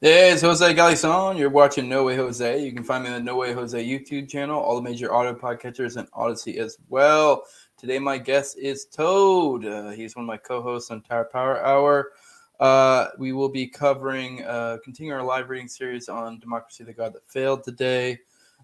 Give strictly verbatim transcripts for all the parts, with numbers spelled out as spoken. Hey, it's Jose Galison. You're watching No Way Jose. You can find me on the No Way Jose YouTube channel, all the major audio podcatchers, and Odyssey as well. Today, my guest is Toad. Uh, he's one of my co-hosts on Tower Power Hour. Uh, we will be covering, uh, continue our live reading series on Democracy: The God That Failed today.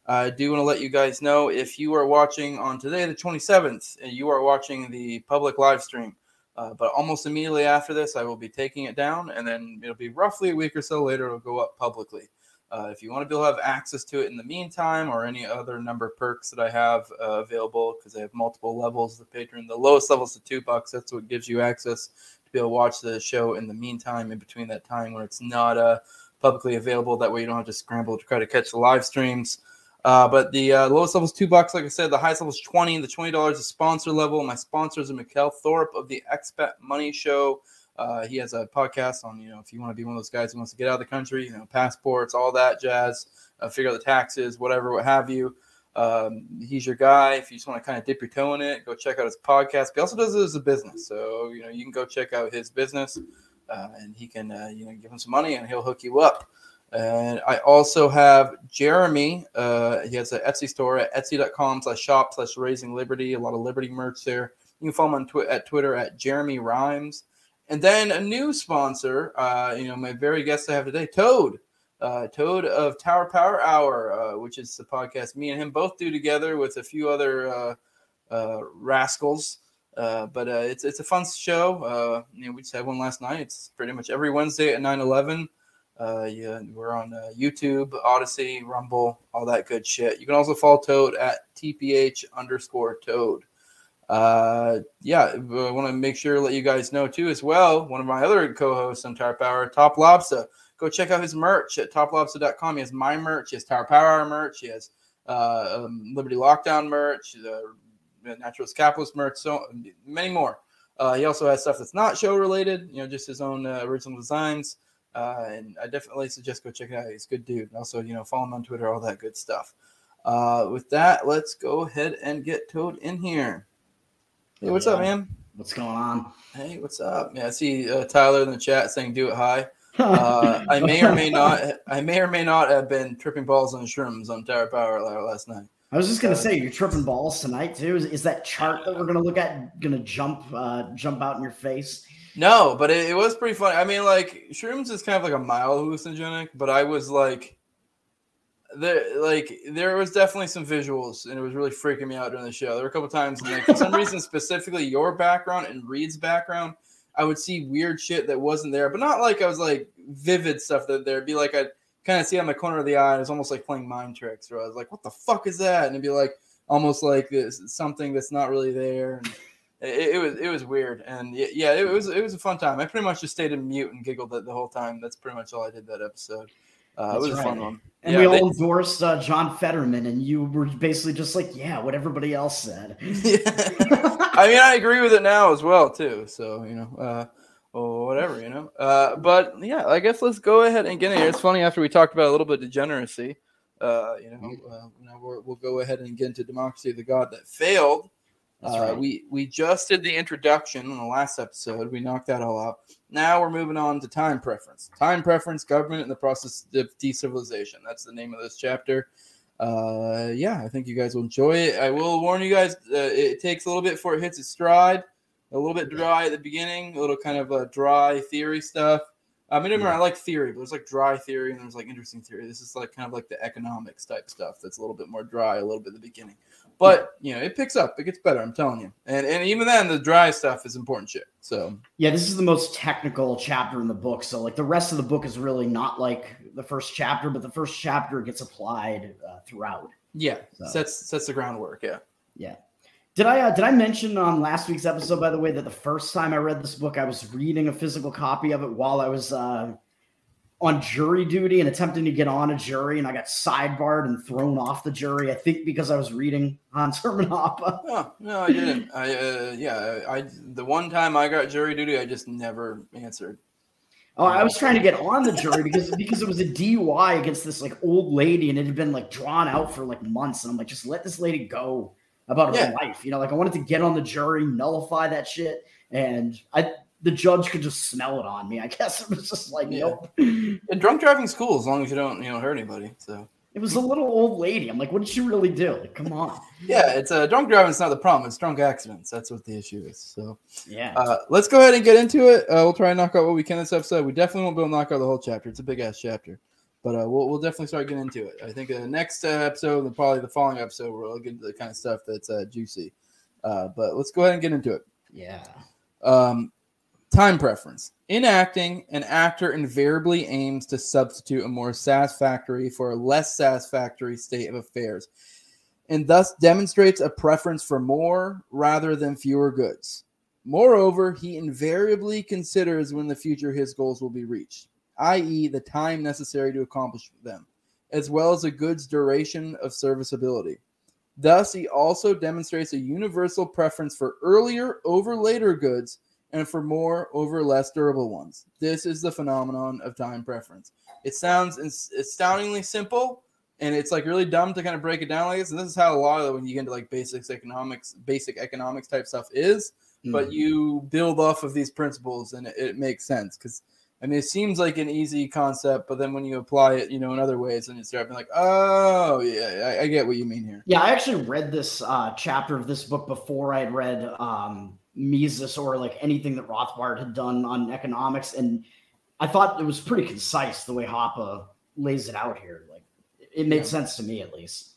I do want to let you guys know, if you are watching on today, the twenty-seventh, and you are watching the public live stream, Uh, but almost immediately after this, I will be taking it down, and then it'll be roughly a week or so later. It'll go up publicly. Uh, if you want to be able to have access to it in the meantime, or any other number of perks that I have uh, available, because I have multiple levels of the Patreon. The lowest level is the two bucks. That's what gives you access to be able to watch the show in the meantime, in between that time when it's not uh, publicly available. That way you don't have to scramble to try to catch the live streams. Uh, but the uh, lowest level is two bucks, like I said. The highest level is twenty. The twenty dollars is sponsor level. My sponsors are Mikhail Thorpe of the Expat Money Show. Uh, he has a podcast on, you know, if you want to be one of those guys who wants to get out of the country, you know, passports, all that jazz, uh, figure out the taxes, whatever, what have you. Um, he's your guy. If you just want to kind of dip your toe in it, go check out his podcast. But he also does it as a business, so you know you can go check out his business, uh, and he can, uh, you know, give him some money and he'll hook you up. And I also have Jeremy. Uh, he has an Etsy store at etsy.com slash shop slash Raising Liberty. A lot of Liberty merch there. You can follow him on twi- at Twitter at Jeremy Rhymes. And then a new sponsor, uh, you know, my very guest I have today, Toad. Uh, Toad of Tower Power Hour, uh, which is the podcast me and him both do together with a few other uh, uh, rascals. Uh, but uh, it's it's a fun show. Uh, you know, we just had one last night. It's pretty much every Wednesday at nine eleven. Uh, yeah, we're on uh, YouTube, Odyssey, Rumble, all that good shit. You can also follow Toad at tph underscore Toad. Uh, yeah, I want to make sure to let you guys know too as well. One of my other co-hosts on Tower Power, Top Lobster. Go check out his merch at top lobster dot com. He has my merch, he has Tower Power merch, he has uh, um, Liberty Lockdown merch, the Naturalist Capitalist merch, so many more. Uh, he also has stuff that's not show related, you know, just his own uh, original designs. Uh, and I definitely suggest go check it out. He's a good dude. And also, you know, follow him on Twitter, all that good stuff. Uh, with that, let's go ahead and get Toad in here. Hey, what's yeah. up, man? What's going on? Hey, what's up? Yeah, I see uh, Tyler in the chat saying do it high. Uh, I may or may not I may or may not have been tripping balls on shrooms on Tower Power last night. I was just going to uh, say, you're tripping balls tonight, too? Is, is that chart that we're going to look at going to jump uh, jump out in your face? No, but it, it was pretty funny. I mean, like, shrooms is kind of like a mild hallucinogenic, but I was like, there, like, there was definitely some visuals, and it was really freaking me out during the show. There were a couple times, and like, for some reason, specifically your background and Reed's background, I would see weird shit that wasn't there, but not like I was like vivid stuff that there'd be like I'd kind of see on the corner of the eye, and it was almost like playing mind tricks, where I was like, what the fuck is that? And it'd be like almost like this, something that's not really there. And It, it was it was weird, and yeah, it was it was a fun time. I pretty much just stayed in mute and giggled the, the whole time. That's pretty much all I did that episode. Uh, it was right. a fun one. And yeah, we all they, endorsed uh, John Fetterman, and you were basically just like, yeah, what everybody else said. Yeah. I mean, I agree with it now as well too. So you know, uh, or whatever you know. Uh, but yeah, I guess let's go ahead and get in here. It's funny after we talked about a little bit of degeneracy. Uh, you know, uh, you know we're, we'll go ahead and get into Democracy: The God That Failed. Uh, right. We we just did the introduction in the last episode. We knocked that all out. Now we're moving on to time preference. Time preference, government, and the process of decivilization. That's the name of this chapter. Uh, yeah, I think you guys will enjoy it. I will warn you guys, uh, it takes a little bit before it hits its stride. A little bit dry at the beginning. A little kind of uh, dry theory stuff. I mean, remember, I like theory, but there's like dry theory and there's like interesting theory. This is like kind of like the economics type stuff that's a little bit more dry, a little bit at the beginning. But, you know, it picks up. It gets better, I'm telling you. And and even then, the dry stuff is important shit. So yeah, this is the most technical chapter in the book. So, like, the rest of the book is really not, like, the first chapter, but the first chapter gets applied uh, throughout. Yeah, so. sets sets the groundwork. Yeah, yeah. Did I uh, did I mention on last week's episode, by the way, that the first time I read this book, I was reading a physical copy of it while I was uh, on jury duty and attempting to get on a jury, and I got sidebarred and thrown off the jury. I think because I was reading Hans Hermann Hoppe. No, no, I didn't. I uh, yeah, I, I the one time I got jury duty, I just never answered. Oh, I was trying to get on the jury because because it was a D U I against this like old lady, and it had been like drawn out for like months. And I'm like, just let this lady go about her yeah. life, you know. Like I wanted to get on the jury, nullify that shit, and I the judge could just smell it on me. I guess it was just like, yeah. nope. And drunk driving's cool as long as you don't you know hurt anybody. So it was a little old lady. I'm like, what did she really do? Like, come on. Yeah, it's a uh, drunk driving's not the problem. It's drunk accidents. That's what the issue is. So yeah, uh, let's go ahead and get into it. Uh, we'll try and knock out what we can this episode. We definitely won't be able to knock out the whole chapter. It's a big ass chapter. But uh, we'll we'll definitely start getting into it. I think the next uh, episode and probably the following episode, we'll get into the kind of stuff that's uh, juicy. Uh, but let's go ahead and get into it. Yeah. Um, time preference. In acting, an actor invariably aims to substitute a more satisfactory for a less satisfactory state of affairs, and thus demonstrates a preference for more rather than fewer goods. Moreover, he invariably considers when in the future his goals will be reached, that is the time necessary to accomplish them, as well as a good's duration of serviceability. Thus, he also demonstrates a universal preference for earlier over later goods and for more over less durable ones. This is the phenomenon of time preference. It sounds astoundingly simple, and it's like really dumb to kind of break it down like this. And this is how a lot of it, when you get into like basics economics, basic economics type stuff is, mm-hmm. but you build off of these principles and it, it makes sense because I mean, it seems like an easy concept, but then when you apply it, you know, in other ways, and you start being like, oh, yeah, I, I get what you mean here. Yeah, I actually read this uh, chapter of this book before I'd read um, Mises or like anything that Rothbard had done on economics. And I thought it was pretty concise the way Hoppe lays it out here. Like, it made yeah. sense to me, at least.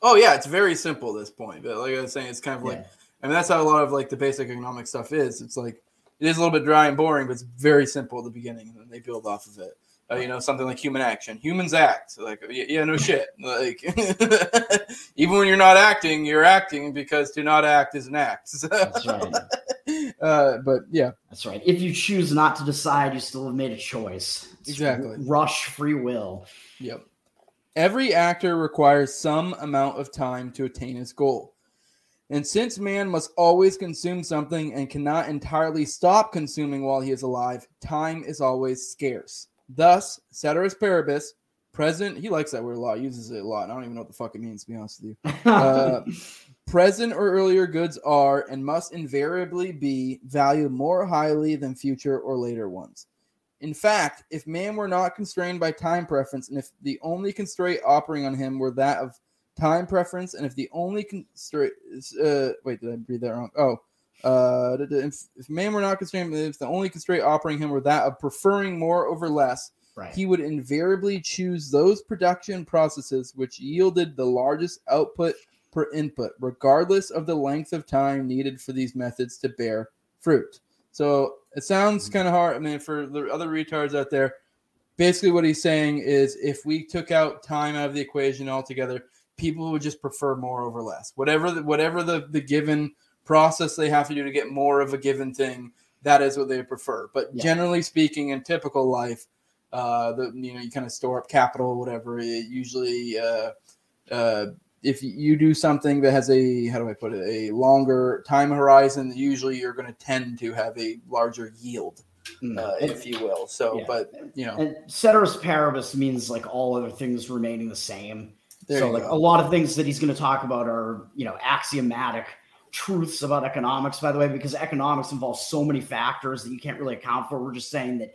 Oh, yeah, it's very simple at this point. But like I was saying, it's kind of like, yeah. I mean, that's how a lot of like the basic economic stuff is. It's like, it is a little bit dry and boring, but it's very simple at the beginning, and then they build off of it. Uh, you know, something like human action. Humans act. Like, yeah, no shit. Like, even when you're not acting, you're acting because to not act is an act. So, that's right. Uh, but, yeah. That's right. If you choose not to decide, you still have made a choice. It's exactly. Rush, free will. Yep. Every actor requires some amount of time to attain his goal. And since man must always consume something and cannot entirely stop consuming while he is alive, time is always scarce. Thus, ceteris paribus, present... He likes that word a lot. He uses it a lot. I don't even know what the fuck it means, to be honest with you. Uh, present or earlier goods are and must invariably be valued more highly than future or later ones. In fact, if man were not constrained by time preference, and if the only constraint operating on him were that of time preference, and if the only constraint, uh, wait, did I read that wrong? Oh, uh, if, if man were not constrained, if the only constraint operating him were that of preferring more over less, right. He would invariably choose those production processes which yielded the largest output per input, regardless of the length of time needed for these methods to bear fruit. So it sounds mm-hmm. kind of hard. I mean, for the other retards out there, basically what he's saying is if we took out time out of the equation altogether, people would just prefer more over less. Whatever the, whatever the, the given process they have to do to get more of a given thing, that is what they prefer. But yeah. generally speaking, in typical life, uh, the, you know, you kind of store up capital, whatever. It usually, uh, uh, if you do something that has a, how do I put it, a longer time horizon, usually you're going to tend to have a larger yield. Mm-hmm. Uh, if you will. So, yeah. but, you know. And ceteris paribus means like all other things remaining the same. There so like go. A lot of things that he's going to talk about are, you know, axiomatic truths about economics, by the way, because economics involves so many factors that you can't really account for. We're just saying that,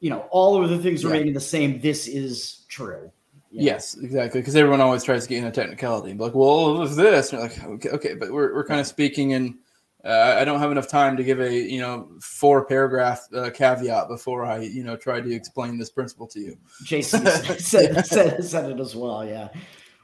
you know, all of the things yeah. remaining the same. This is true. You yes, know? Exactly. Because everyone always tries to get in a technicality and be like, well, all of this. And you're like, okay, okay, but we're we're kind of speaking in, uh, I don't have enough time to give a, you know, four paragraph uh, caveat before I, you know, try to explain this principle to you. Jason said, yeah. said, said it as well. Yeah.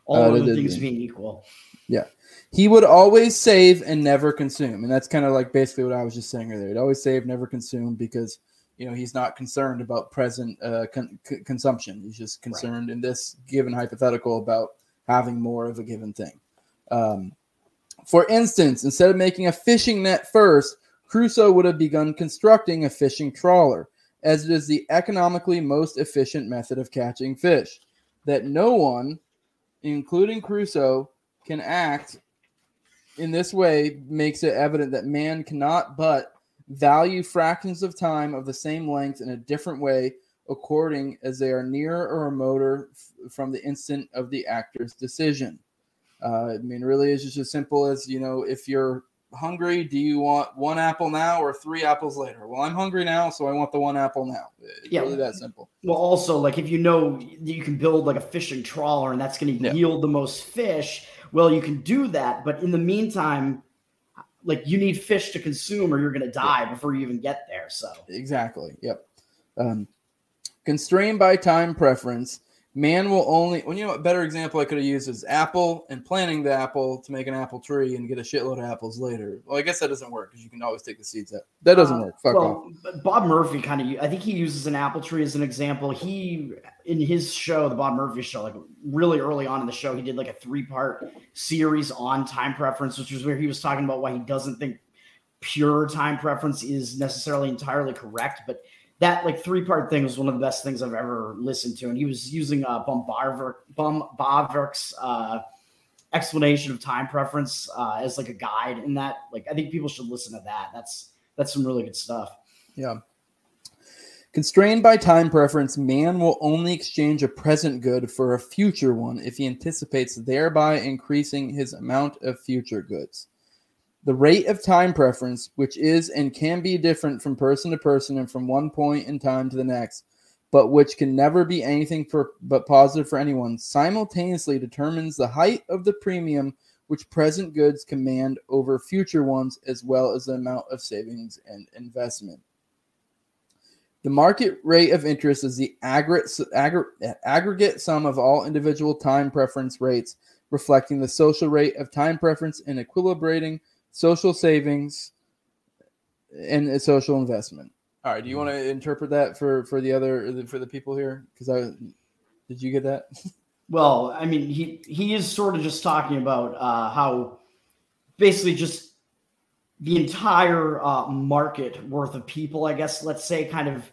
All uh, of the things mean. being equal. Yeah. He would always save and never consume. And that's kind of like basically what I was just saying earlier. He'd always save, never consume because you know, he's not concerned about present uh, con- c- consumption. He's just concerned right. in this given hypothetical about having more of a given thing. Um, for instance, instead of making a fishing net first, Crusoe would have begun constructing a fishing trawler, as it is the economically most efficient method of catching fish. That no one, including Crusoe, can act in this way makes it evident that man cannot but value fractions of time of the same length in a different way, according as they are nearer or remoter f- from the instant of the actor's decision. Uh, I mean, really, it's just as simple as, you know, if you're hungry, do you want one apple now or three apples later? Well, I'm hungry now, so I want the one apple now. It's yeah. really that simple. Well, also, like, if you know you can build like a fishing trawler and that's going to yeah. yield the most fish, well, you can do that. But in the meantime, like, you need fish to consume or you're going to die yeah. before you even get there. So exactly. Yep. Um, constrained by time preference, man will only, well, you know, a better example I could have used is apple and planting the apple to make an apple tree and get a shitload of apples later. Well, I guess that doesn't work because you can always take the seeds out. That doesn't uh, work. Fuck well, off. Bob Murphy kind of, I think he uses an apple tree as an example. He, in his show, the Bob Murphy Show, like really early on in the show, he did like a three-part series on time preference, which was where he was talking about why he doesn't think pure time preference is necessarily entirely correct, but that like three-part thing was one of the best things I've ever listened to. And he was using uh, Böhm-Bawerk's uh, explanation of time preference uh, as like a guide in that. Like, I think people should listen to that. That's that's some really good stuff. Yeah. Constrained by time preference, man will only exchange a present good for a future one if he anticipates thereby increasing his amount of future goods. The rate of time preference, which is and can be different from person to person and from one point in time to the next, but which can never be anything for, but positive for anyone, simultaneously determines the height of the premium which present goods command over future ones, as well as the amount of savings and investment. The market rate of interest is the aggregate sum of all individual time preference rates, reflecting the social rate of time preference and equilibrating social savings and social investment. All right. Do you want to interpret that for, for the other, for the people here? Cause I, did you get that? Well, I mean, he, he is sort of just talking about uh, how basically just the entire uh, market worth of people, I guess, let's say, kind of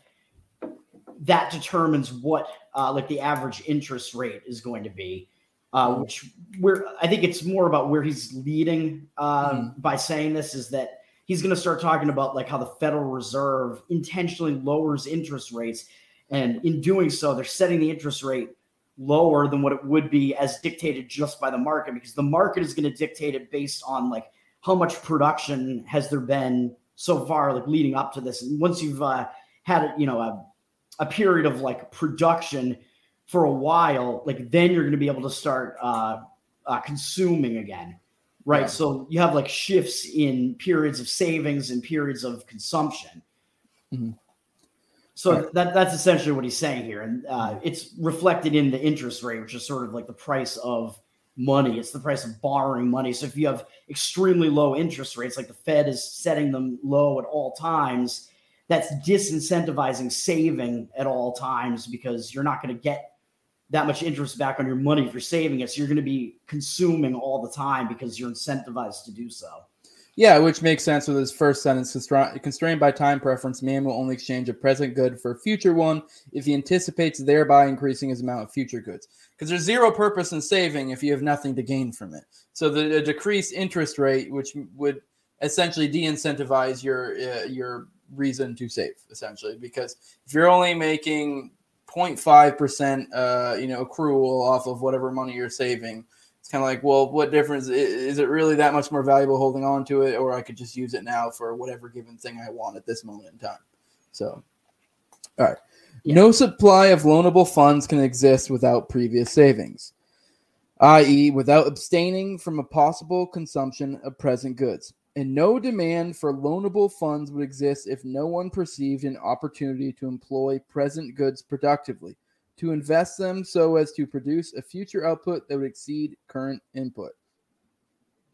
that determines what uh, like the average interest rate is going to be. Uh, which we're, I think it's more about where he's leading uh, mm. by saying this is that he's going to start talking about like how the Federal Reserve intentionally lowers interest rates. And in doing so, they're setting the interest rate lower than what it would be as dictated just by the market, because the market is going to dictate it based on like how much production has there been so far, like leading up to this. And once you've uh, had, you know, a, a period of like production for a while, like then you're going to be able to start uh, uh, consuming again, right? Yeah. So you have like shifts in periods of savings and periods of consumption. Mm-hmm. So right. that that's essentially what he's saying here. And uh, it's reflected in the interest rate, which is sort of like the price of money. It's the price of borrowing money. So if you have extremely low interest rates, like the Fed is setting them low at all times, that's disincentivizing saving at all times because you're not going to get that much interest back on your money if you're saving it. So you're going to be consuming all the time because you're incentivized to do so. Yeah, which makes sense with his first sentence. Constrained by time preference, man will only exchange a present good for a future one if he anticipates thereby increasing his amount of future goods. Because there's zero purpose in saving if you have nothing to gain from it. So the a decreased interest rate, which would essentially de-incentivize your uh, your reason to save, essentially, because if you're only making zero point five percent uh you know accrual off of whatever money you're saving, it's kind of like, well, what difference is it really that much more valuable holding on to it, or I could just use it now for whatever given thing I want at this moment in time. So all right. Yeah. No supply of loanable funds can exist without previous savings, that is without abstaining from a possible consumption of present goods. And no demand for loanable funds would exist if no one perceived an opportunity to employ present goods productively, to invest them so as to produce a future output that would exceed current input.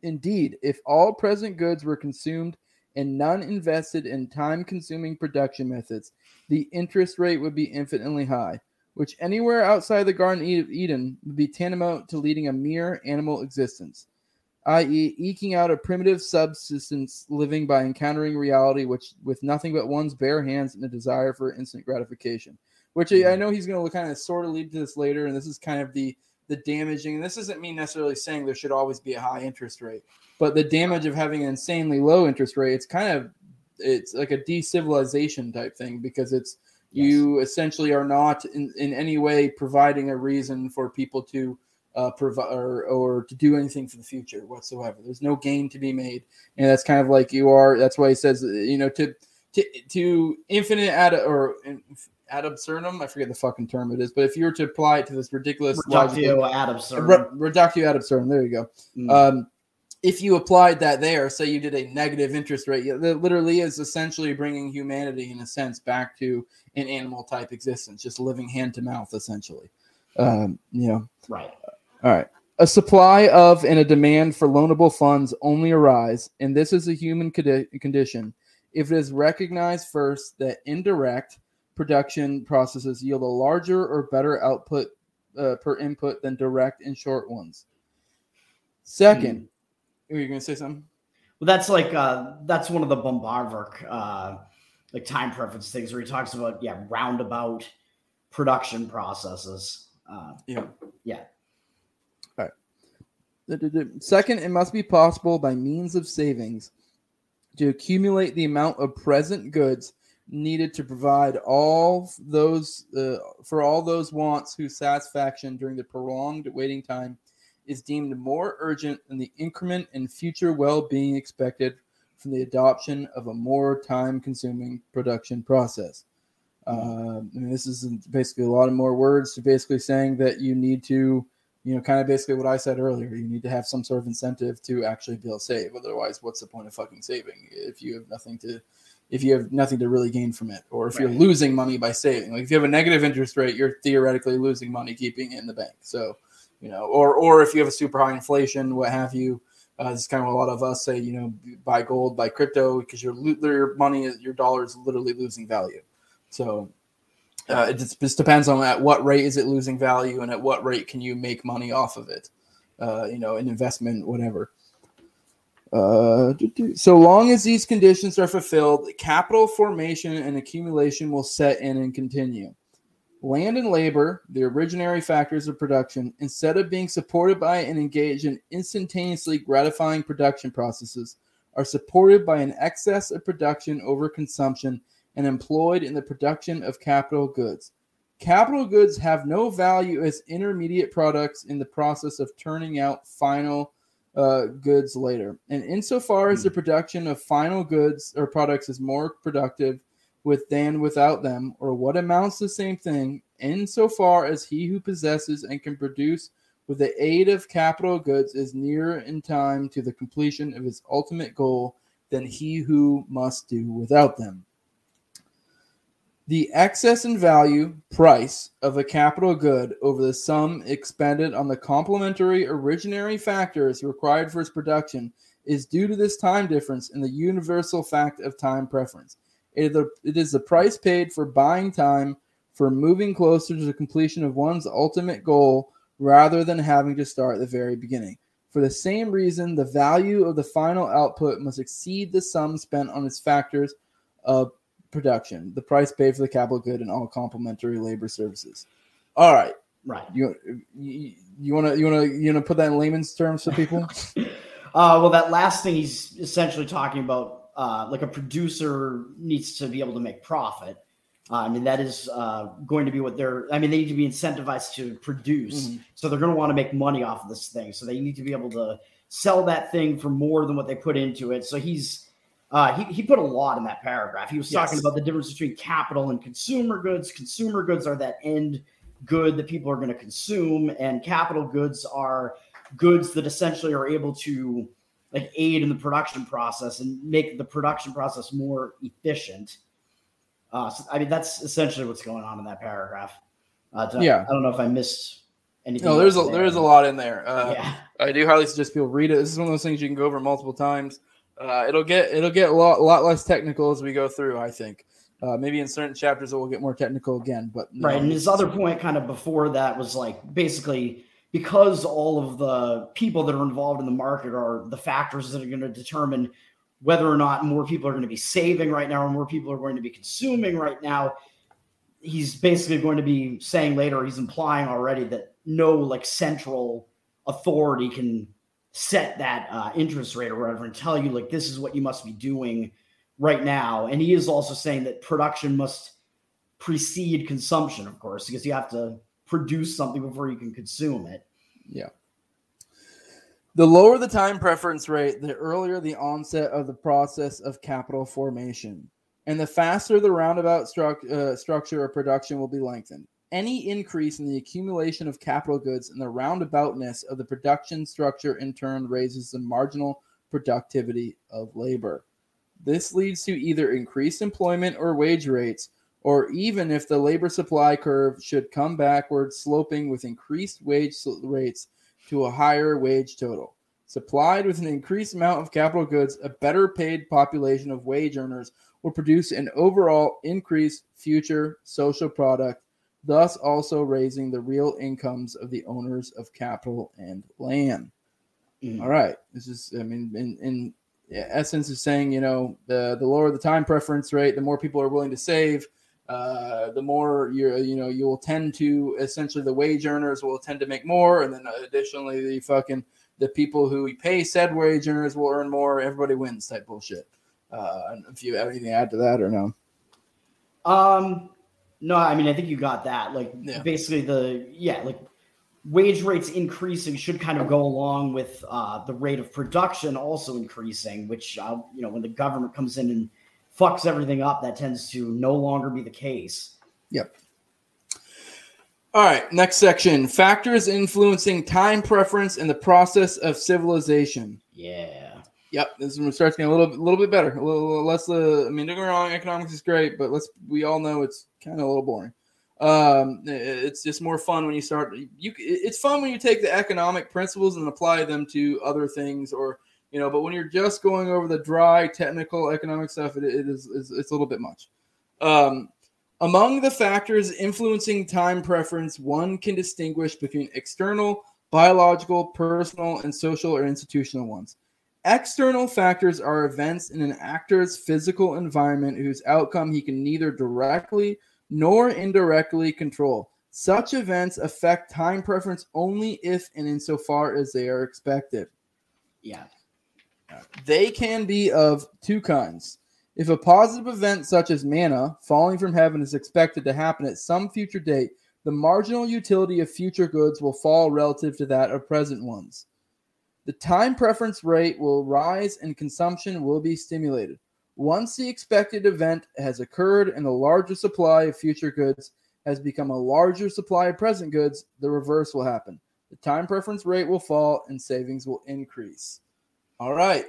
Indeed, if all present goods were consumed and none invested in time-consuming production methods, the interest rate would be infinitely high, which anywhere outside the Garden of Eden would be tantamount to leading a mere animal existence, that is eking out a primitive subsistence living by encountering reality which with nothing but one's bare hands and a desire for instant gratification. Which I know he's going to kind of sort of lead to this later, and this is kind of the, the damaging. And this isn't me necessarily saying there should always be a high interest rate, but the damage of having an insanely low interest rate, it's kind of it's like a decivilization type thing, because it's yes. you essentially are not in, in any way providing a reason for people to uh, provide or, or to do anything for the future whatsoever. There's no gain to be made, and that's kind of like you are. That's why he says, you know, to to to infinite ad or. Ad absurdum, I forget the fucking term it is, but if you were to apply it to this ridiculous reductio logic, ad absurdum, re, reductio ad absurdum, there you go. Mm. Um, if you applied that there, say you did a negative interest rate, that literally is essentially bringing humanity in a sense back to an animal type existence, just living hand to mouth, essentially. Um, you know, right? All right. A supply of and a demand for loanable funds only arise, and this is a human condi- condition. If it is recognized first that indirect production processes yield a larger or better output uh, per input than direct and short ones. Second, hmm. are you going to say something? Well, that's like uh, that's one of the Böhm-Bawerk uh, like time preference things where he talks about yeah roundabout production processes. Uh, yeah, yeah. All right. Second, it must be possible by means of savings to accumulate the amount of present goods needed to provide all those uh, for all those wants whose satisfaction during the prolonged waiting time is deemed more urgent than the increment in future well-being expected from the adoption of a more time-consuming production process. Uh, I mean, this is basically a lot of more words to basically saying that you need to, you know, kind of basically what I said earlier, you need to have some sort of incentive to actually be able to save. Otherwise, what's the point of fucking saving if you have nothing to... if you have nothing to really gain from it, or if right. you're losing money by saving. Like if you have a negative interest rate, you're theoretically losing money keeping it in the bank. So, you know, or or if you have a super high inflation, what have you, uh, this is kind of what a lot of us say, you know, buy gold, buy crypto, because your your money, your dollar is literally losing value. So uh, it just, just depends on at what rate is it losing value and at what rate can you make money off of it, uh, you know, an investment, whatever. Uh, so long as these conditions are fulfilled, capital formation and accumulation will set in and continue. Land and labor, the originary factors of production, instead of being supported by and engaged in instantaneously gratifying production processes, are supported by an excess of production over consumption and employed in the production of capital goods. Capital goods have no value as intermediate products in the process of turning out final Uh, goods later, and insofar as the production of final goods or products is more productive with than without them, or what amounts to the same thing, insofar as he who possesses and can produce with the aid of capital goods is nearer in time to the completion of his ultimate goal than he who must do without them. The excess in value, price, of a capital good over the sum expended on the complementary originary factors required for its production is due to this time difference and the universal fact of time preference. It is the price paid for buying time for moving closer to the completion of one's ultimate goal rather than having to start at the very beginning. For the same reason, the value of the final output must exceed the sum spent on its factors of production, the price paid for the capital good and all complementary labor services. All right, right. You you want to you want to you want to put that in layman's terms for people? uh, well, that last thing he's essentially talking about, uh, like a producer needs to be able to make profit. Uh, I mean, that is uh, going to be what they're. I mean, they need to be incentivized to produce, mm-hmm. so they're going to want to make money off of this thing. So they need to be able to sell that thing for more than what they put into it. So he's. Uh, he, he put a lot in that paragraph. He was yes. talking about the difference between capital and consumer goods. Consumer goods are that end good that people are going to consume, and capital goods are goods that essentially are able to like aid in the production process and make the production process more efficient. Uh, so, I mean, that's essentially what's going on in that paragraph. Uh, to, yeah. I don't know if I missed anything. No, there's a, there. there's a lot in there. Uh, yeah. I do highly suggest people read it. This is one of those things you can go over multiple times. Uh, it'll get it'll get a lot, lot less technical as we go through, I think. Uh, maybe in certain chapters it will get more technical again. But no. Right, and his other point kind of before that was like basically because all of the people that are involved in the market are the factors that are going to determine whether or not more people are going to be saving right now or more people are going to be consuming right now. He's basically going to be saying later, he's implying already that no like central authority can set that uh, interest rate or whatever and tell you like, this is what you must be doing right now. And he is also saying that production must precede consumption, of course, because you have to produce something before you can consume it. Yeah. The lower the time preference rate, the earlier the onset of the process of capital formation. And the faster the roundabout stru- uh, structure of production will be lengthened. Any increase in the accumulation of capital goods and the roundaboutness of the production structure in turn raises the marginal productivity of labor. This leads to either increased employment or wage rates, or even if the labor supply curve should come backward, sloping with increased wage rates to a higher wage total. Supplied with an increased amount of capital goods, a better paid population of wage earners will produce an overall increased future social product, thus also raising the real incomes of the owners of capital and land. Mm. All right. This is, I mean, in, in essence is saying, you know, the, the lower the time preference rate, the more people are willing to save, uh, the more you're, you know, you will tend to essentially the wage earners will tend to make more. And then additionally, the fucking, the people who pay said wage earners will earn more. Everybody wins type bullshit. Uh, if you have anything to add to that or no? Um, no, I mean, I think you got that. Like yeah. basically the, yeah, like wage rates increasing should kind of go along with uh, the rate of production also increasing, which, uh, you know, when the government comes in and fucks everything up, that tends to no longer be the case. Yep. All right. Next section, factors influencing time preference and the process of civilization. Yeah. Yep, this one starts getting a little, little bit better. A little less. Uh, I mean, don't get me wrong, economics is great, but let's. We all know it's kind of a little boring. Um, it's just more fun when you start. You, it's fun when you take the economic principles and apply them to other things, or you know. But when you're just going over the dry technical economic stuff, it, it is it's a little bit much. Um, among the factors influencing time preference, one can distinguish between external, biological, personal, and social or institutional ones. External factors are events in an actor's physical environment whose outcome he can neither directly nor indirectly control. Such events affect time preference only if and insofar as they are expected. Yeah. They can be of two kinds. If a positive event such as manna falling from heaven is expected to happen at some future date, the marginal utility of future goods will fall relative to that of present ones. The time preference rate will rise and consumption will be stimulated. Once the expected event has occurred and a larger supply of future goods has become a larger supply of present goods, the reverse will happen. The time preference rate will fall and savings will increase. All right.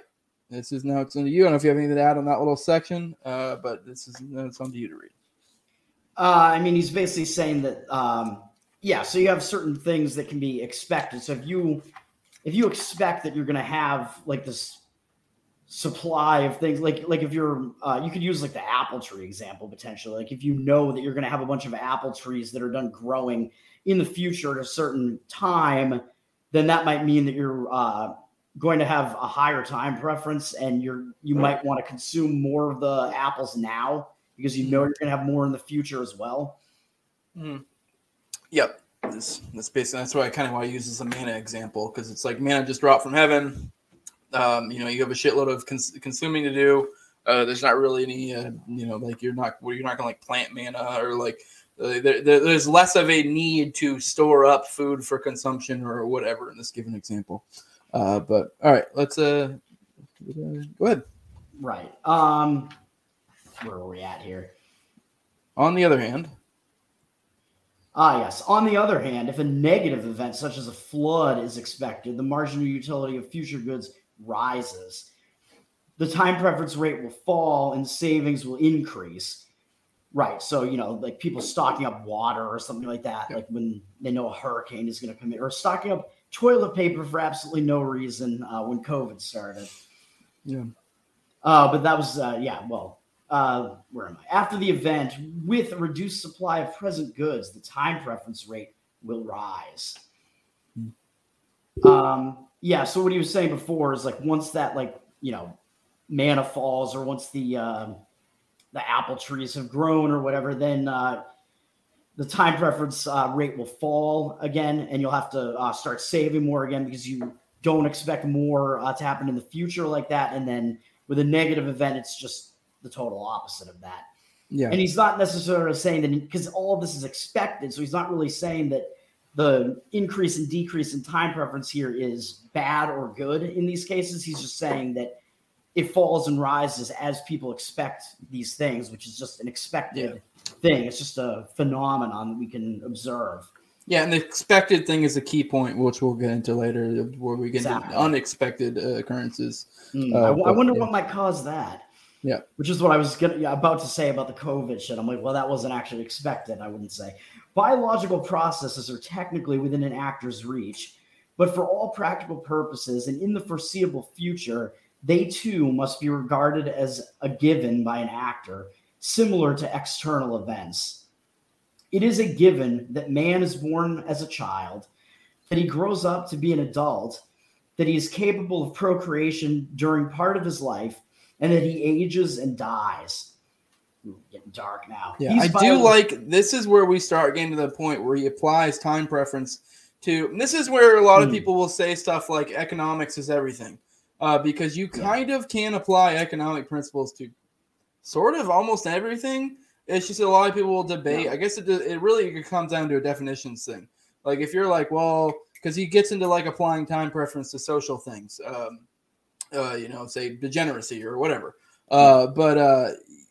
This is now it's on to you. I don't know if you have anything to add on that little section, uh, but this is it's on to you to read. Uh, I mean, he's basically saying that, um, yeah, so you have certain things that can be expected. So if you... If you expect that you're going to have like this supply of things, like like if you're, uh, you could use like the apple tree example potentially. Like if you know that you're going to have a bunch of apple trees that are done growing in the future at a certain time, then that might mean that you're uh, going to have a higher time preference, and you're you might want to consume more of the apples now because you know you're going to have more in the future as well. Mm. Yep. This, this basically, that's why I kind of why I use this manna example, because it's like manna just dropped from heaven. Um, you know, you have a shitload of cons- consuming to do. Uh, there's not really any, uh, you know, like you're not well, you're not gonna like plant manna or like uh, there, there, there's less of a need to store up food for consumption or whatever in this given example. Uh, but all right, let's uh, go ahead. Right. Um, where are we at here? On the other hand. Ah, yes. On the other hand, if a negative event such as a flood is expected, the marginal utility of future goods rises. The time preference rate will fall and savings will increase. Right. So, you know, like people stocking up water or something like that, yeah. Like when they know a hurricane is going to come in, or stocking up toilet paper for absolutely no reason uh, when COVID started. Yeah. Uh, but that was, uh, yeah, well, uh, where am I? After the event, with a reduced supply of present goods, the time preference rate will rise. Um, yeah, so what he was saying before is, like, once that, like, you know, manna falls, or once the um, the apple trees have grown or whatever, then uh, the time preference uh, rate will fall again, and you'll have to uh, start saving more again, because you don't expect more uh, to happen in the future like that. And then with a negative event, it's just the total opposite of that. Yeah. And he's not necessarily saying that, because all of this is expected, so he's not really saying that the increase and decrease in time preference here is bad or good in these cases. He's just saying that it falls and rises as people expect these things, which is just an expected yeah. thing. It's just a phenomenon that we can observe. Yeah, and the expected thing is a key point, which we'll get into later, where we get exactly. into unexpected uh, occurrences. Mm, uh, I, but, I wonder yeah. what might cause that. Yeah, which is what I was gonna, yeah, about to say about the COVID shit. I'm like, well, that wasn't actually expected, I wouldn't say. Biological processes are technically within an actor's reach, but for all practical purposes and in the foreseeable future, they too must be regarded as a given by an actor, similar to external events. It is a given that man is born as a child, that he grows up to be an adult, that he is capable of procreation during part of his life, and that he ages and dies. Ooh, getting dark now. Yeah, He's I violent. do like, this is where we start getting to the point where he applies time preference to, and this is where a lot mm. of people will say stuff like economics is everything. Uh, because you kind yeah. of can apply economic principles to sort of almost everything. It's just a lot of people will debate. Yeah. I guess it it really comes down to a definitions thing. Like if you're like, well, because he gets into like applying time preference to social things, um, uh, you know, say degeneracy or whatever. Uh, but uh,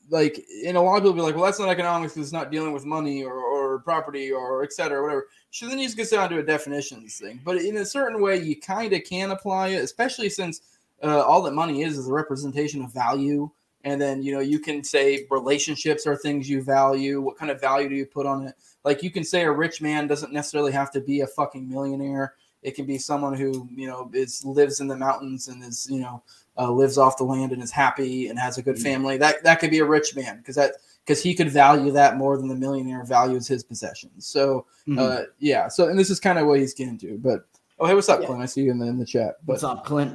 like, and a lot of people will be like, well, that's not economics because it's not dealing with money or, or property or et cetera, or whatever. So then you just get down to a definitions thing. But in a certain way, you kind of can apply it, especially since Uh, all that money is is a representation of value. And then, you know, you can say relationships are things you value. What kind of value do you put on it? Like you can say a rich man doesn't necessarily have to be a fucking millionaire. It can be someone who, you know, is lives in the mountains and is, you know, uh, lives off the land and is happy and has a good family. That that could be a rich man because that because he could value that more than the millionaire values his possessions. So, mm-hmm. uh, yeah. So, and this is kind of what he's getting to. But, oh, hey, what's up, yeah. Clint? I see you in the, in the chat. But, what's up, Clint?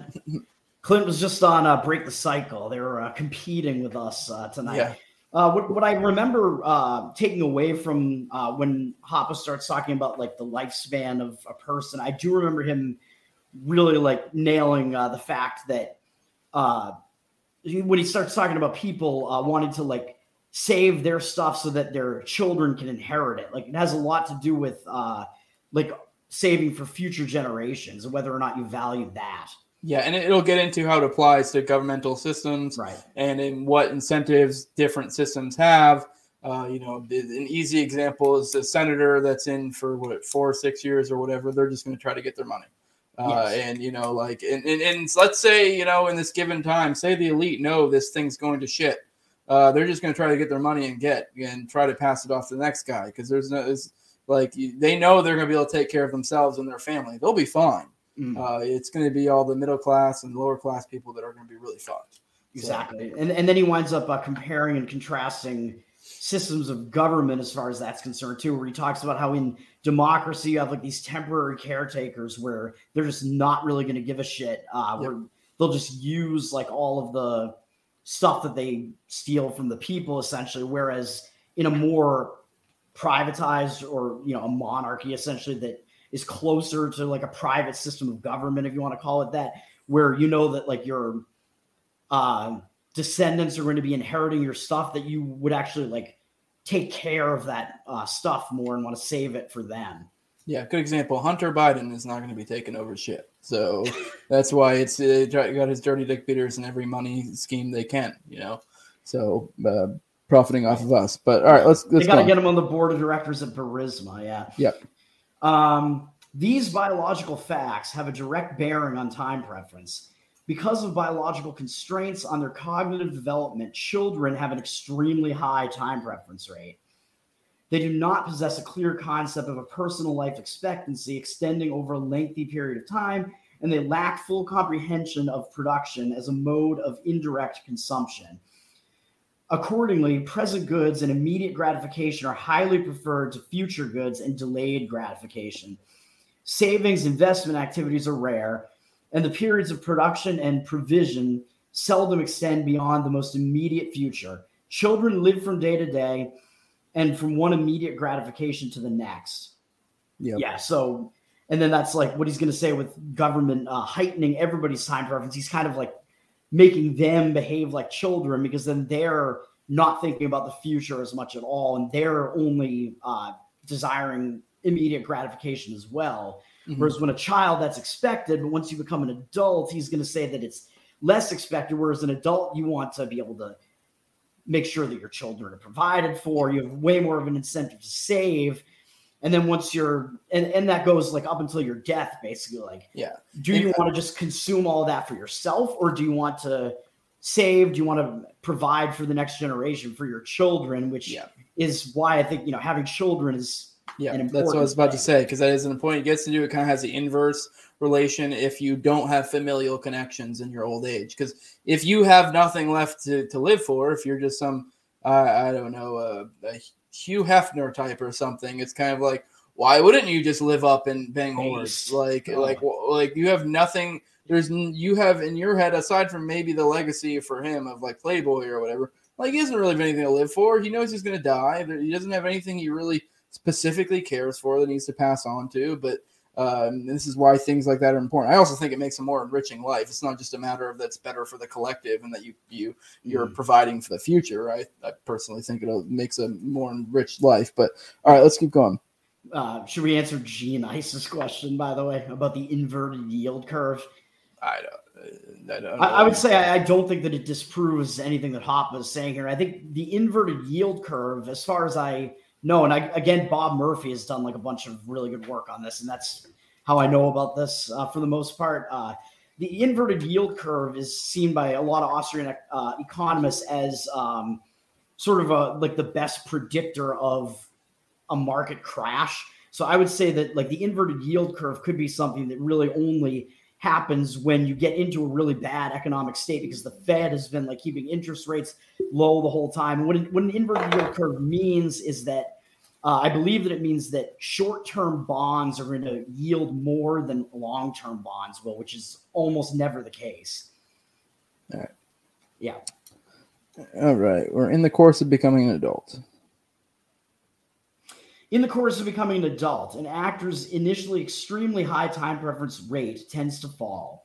Clint was just on uh, Break the Cycle. They were uh, competing with us uh, tonight. Yeah. Uh, what, what I remember uh, taking away from uh, when Hoppe starts talking about like the lifespan of a person, I do remember him really like nailing uh, the fact that uh, when he starts talking about people uh, wanting to like save their stuff so that their children can inherit it, like it has a lot to do with uh, like saving for future generations and whether or not you value that. Yeah, and it'll get into how it applies to governmental systems, right? And in what incentives different systems have. Uh, you know, an easy example is the senator that's in for what four or six years or whatever. They're just going to try to get their money. Uh, yes. And you know, like, and, and and let's say you know in this given time, say the elite know this thing's going to shit. Uh, they're just going to try to get their money and get and try to pass it off to the next guy because there's no it's like they know they're going to be able to take care of themselves and their family. They'll be fine. Mm. Uh, it's going to be all the middle class and lower class people that are going to be really fucked. Exactly. So, and and then he winds up uh, comparing and contrasting systems of government as far as that's concerned, too, where he talks about how in democracy you have like these temporary caretakers where they're just not really going to give a shit. Uh, where yep. they'll just use like all of the stuff that they steal from the people, essentially, whereas in a more privatized or, you know, a monarchy, essentially, that is closer to like a private system of government, if you want to call it that, where you know that like your uh, descendants are going to be inheriting your stuff, that you would actually like take care of that uh, stuff more and want to save it for them. Yeah, good example. Hunter Biden is not going to be taking over shit, so that's why it's uh, got his dirty dick beaters in every money scheme they can, you know. So uh, profiting off of us, but all right, let's. let's they got to get him on the board of directors at Burisma. Yeah. Yep. Um, these biological facts have a direct bearing on time preference. Because of biological constraints on their cognitive development, children have an extremely high time preference rate. They do not possess a clear concept of a personal life expectancy extending over a lengthy period of time, and they lack full comprehension of production as a mode of indirect consumption. Accordingly, present goods and immediate gratification are highly preferred to future goods and delayed gratification. Savings investment activities are rare, and the periods of production and provision seldom extend beyond the most immediate future. Children live from day to day and from one immediate gratification to the next. Yep. Yeah. So, and then that's like what he's going to say with government uh, heightening everybody's time preference. He's kind of like making them behave like children, because then they're not thinking about the future as much at all. And they're only uh, desiring immediate gratification as well. Mm-hmm. Whereas when a child, that's expected, but once you become an adult, he's going to say that it's less expected. Whereas an adult, you want to be able to make sure that your children are provided for. You have way more of an incentive to save. And then once you're, and, and that goes like up until your death, basically. Like, yeah. Do you want to just consume all of that for yourself, or do you want to save? Do you want to provide for the next generation, for your children? Which yeah. is why I think, you know, having children is yeah, an important that's what I was about thing. to say, because that is an important. It gets to do, it kind of has the inverse relation if you don't have familial connections in your old age. Because if you have nothing left to, to live for, if you're just some, uh, I don't know, uh, a Hugh Hefner type or something, it's kind of like, why wouldn't you just live up and bang horse? Like, oh. like, like you have nothing. There's you have in your head, aside from maybe the legacy for him of like Playboy or whatever, like he doesn't really have anything to live for. He knows he's going to die. He doesn't have anything he really specifically cares for that needs to pass on to. But um, this is why things like that are important. I also think it makes a more enriching life. It's not just a matter of that's better for the collective and that you, you, you're mm. providing for the future. I, I personally think it makes a more enriched life. But all right, let's keep going. Uh, should we answer Gene Ice's question, by the way, about the inverted yield curve? I don't, I, don't know. I, I would say I, I don't think that it disproves anything that Hoppe is saying here. I think the inverted yield curve, as far as I No, and I, again, Bob Murphy has done like a bunch of really good work on this, and that's how I know about this uh, for the most part. Uh, the inverted yield curve is seen by a lot of Austrian uh, economists as um, sort of a, like the best predictor of a market crash. So I would say that like the inverted yield curve could be something that really only happens when you get into a really bad economic state, because the Fed has been like keeping interest rates low the whole time. And what, it, what an inverted yield curve means is that Uh, I believe that it means that short-term bonds are going to yield more than long-term bonds will, which is almost never the case. All right. Yeah. All right. We're in the course of becoming an adult. In the course of becoming an adult, an actor's initially extremely high time preference rate tends to fall.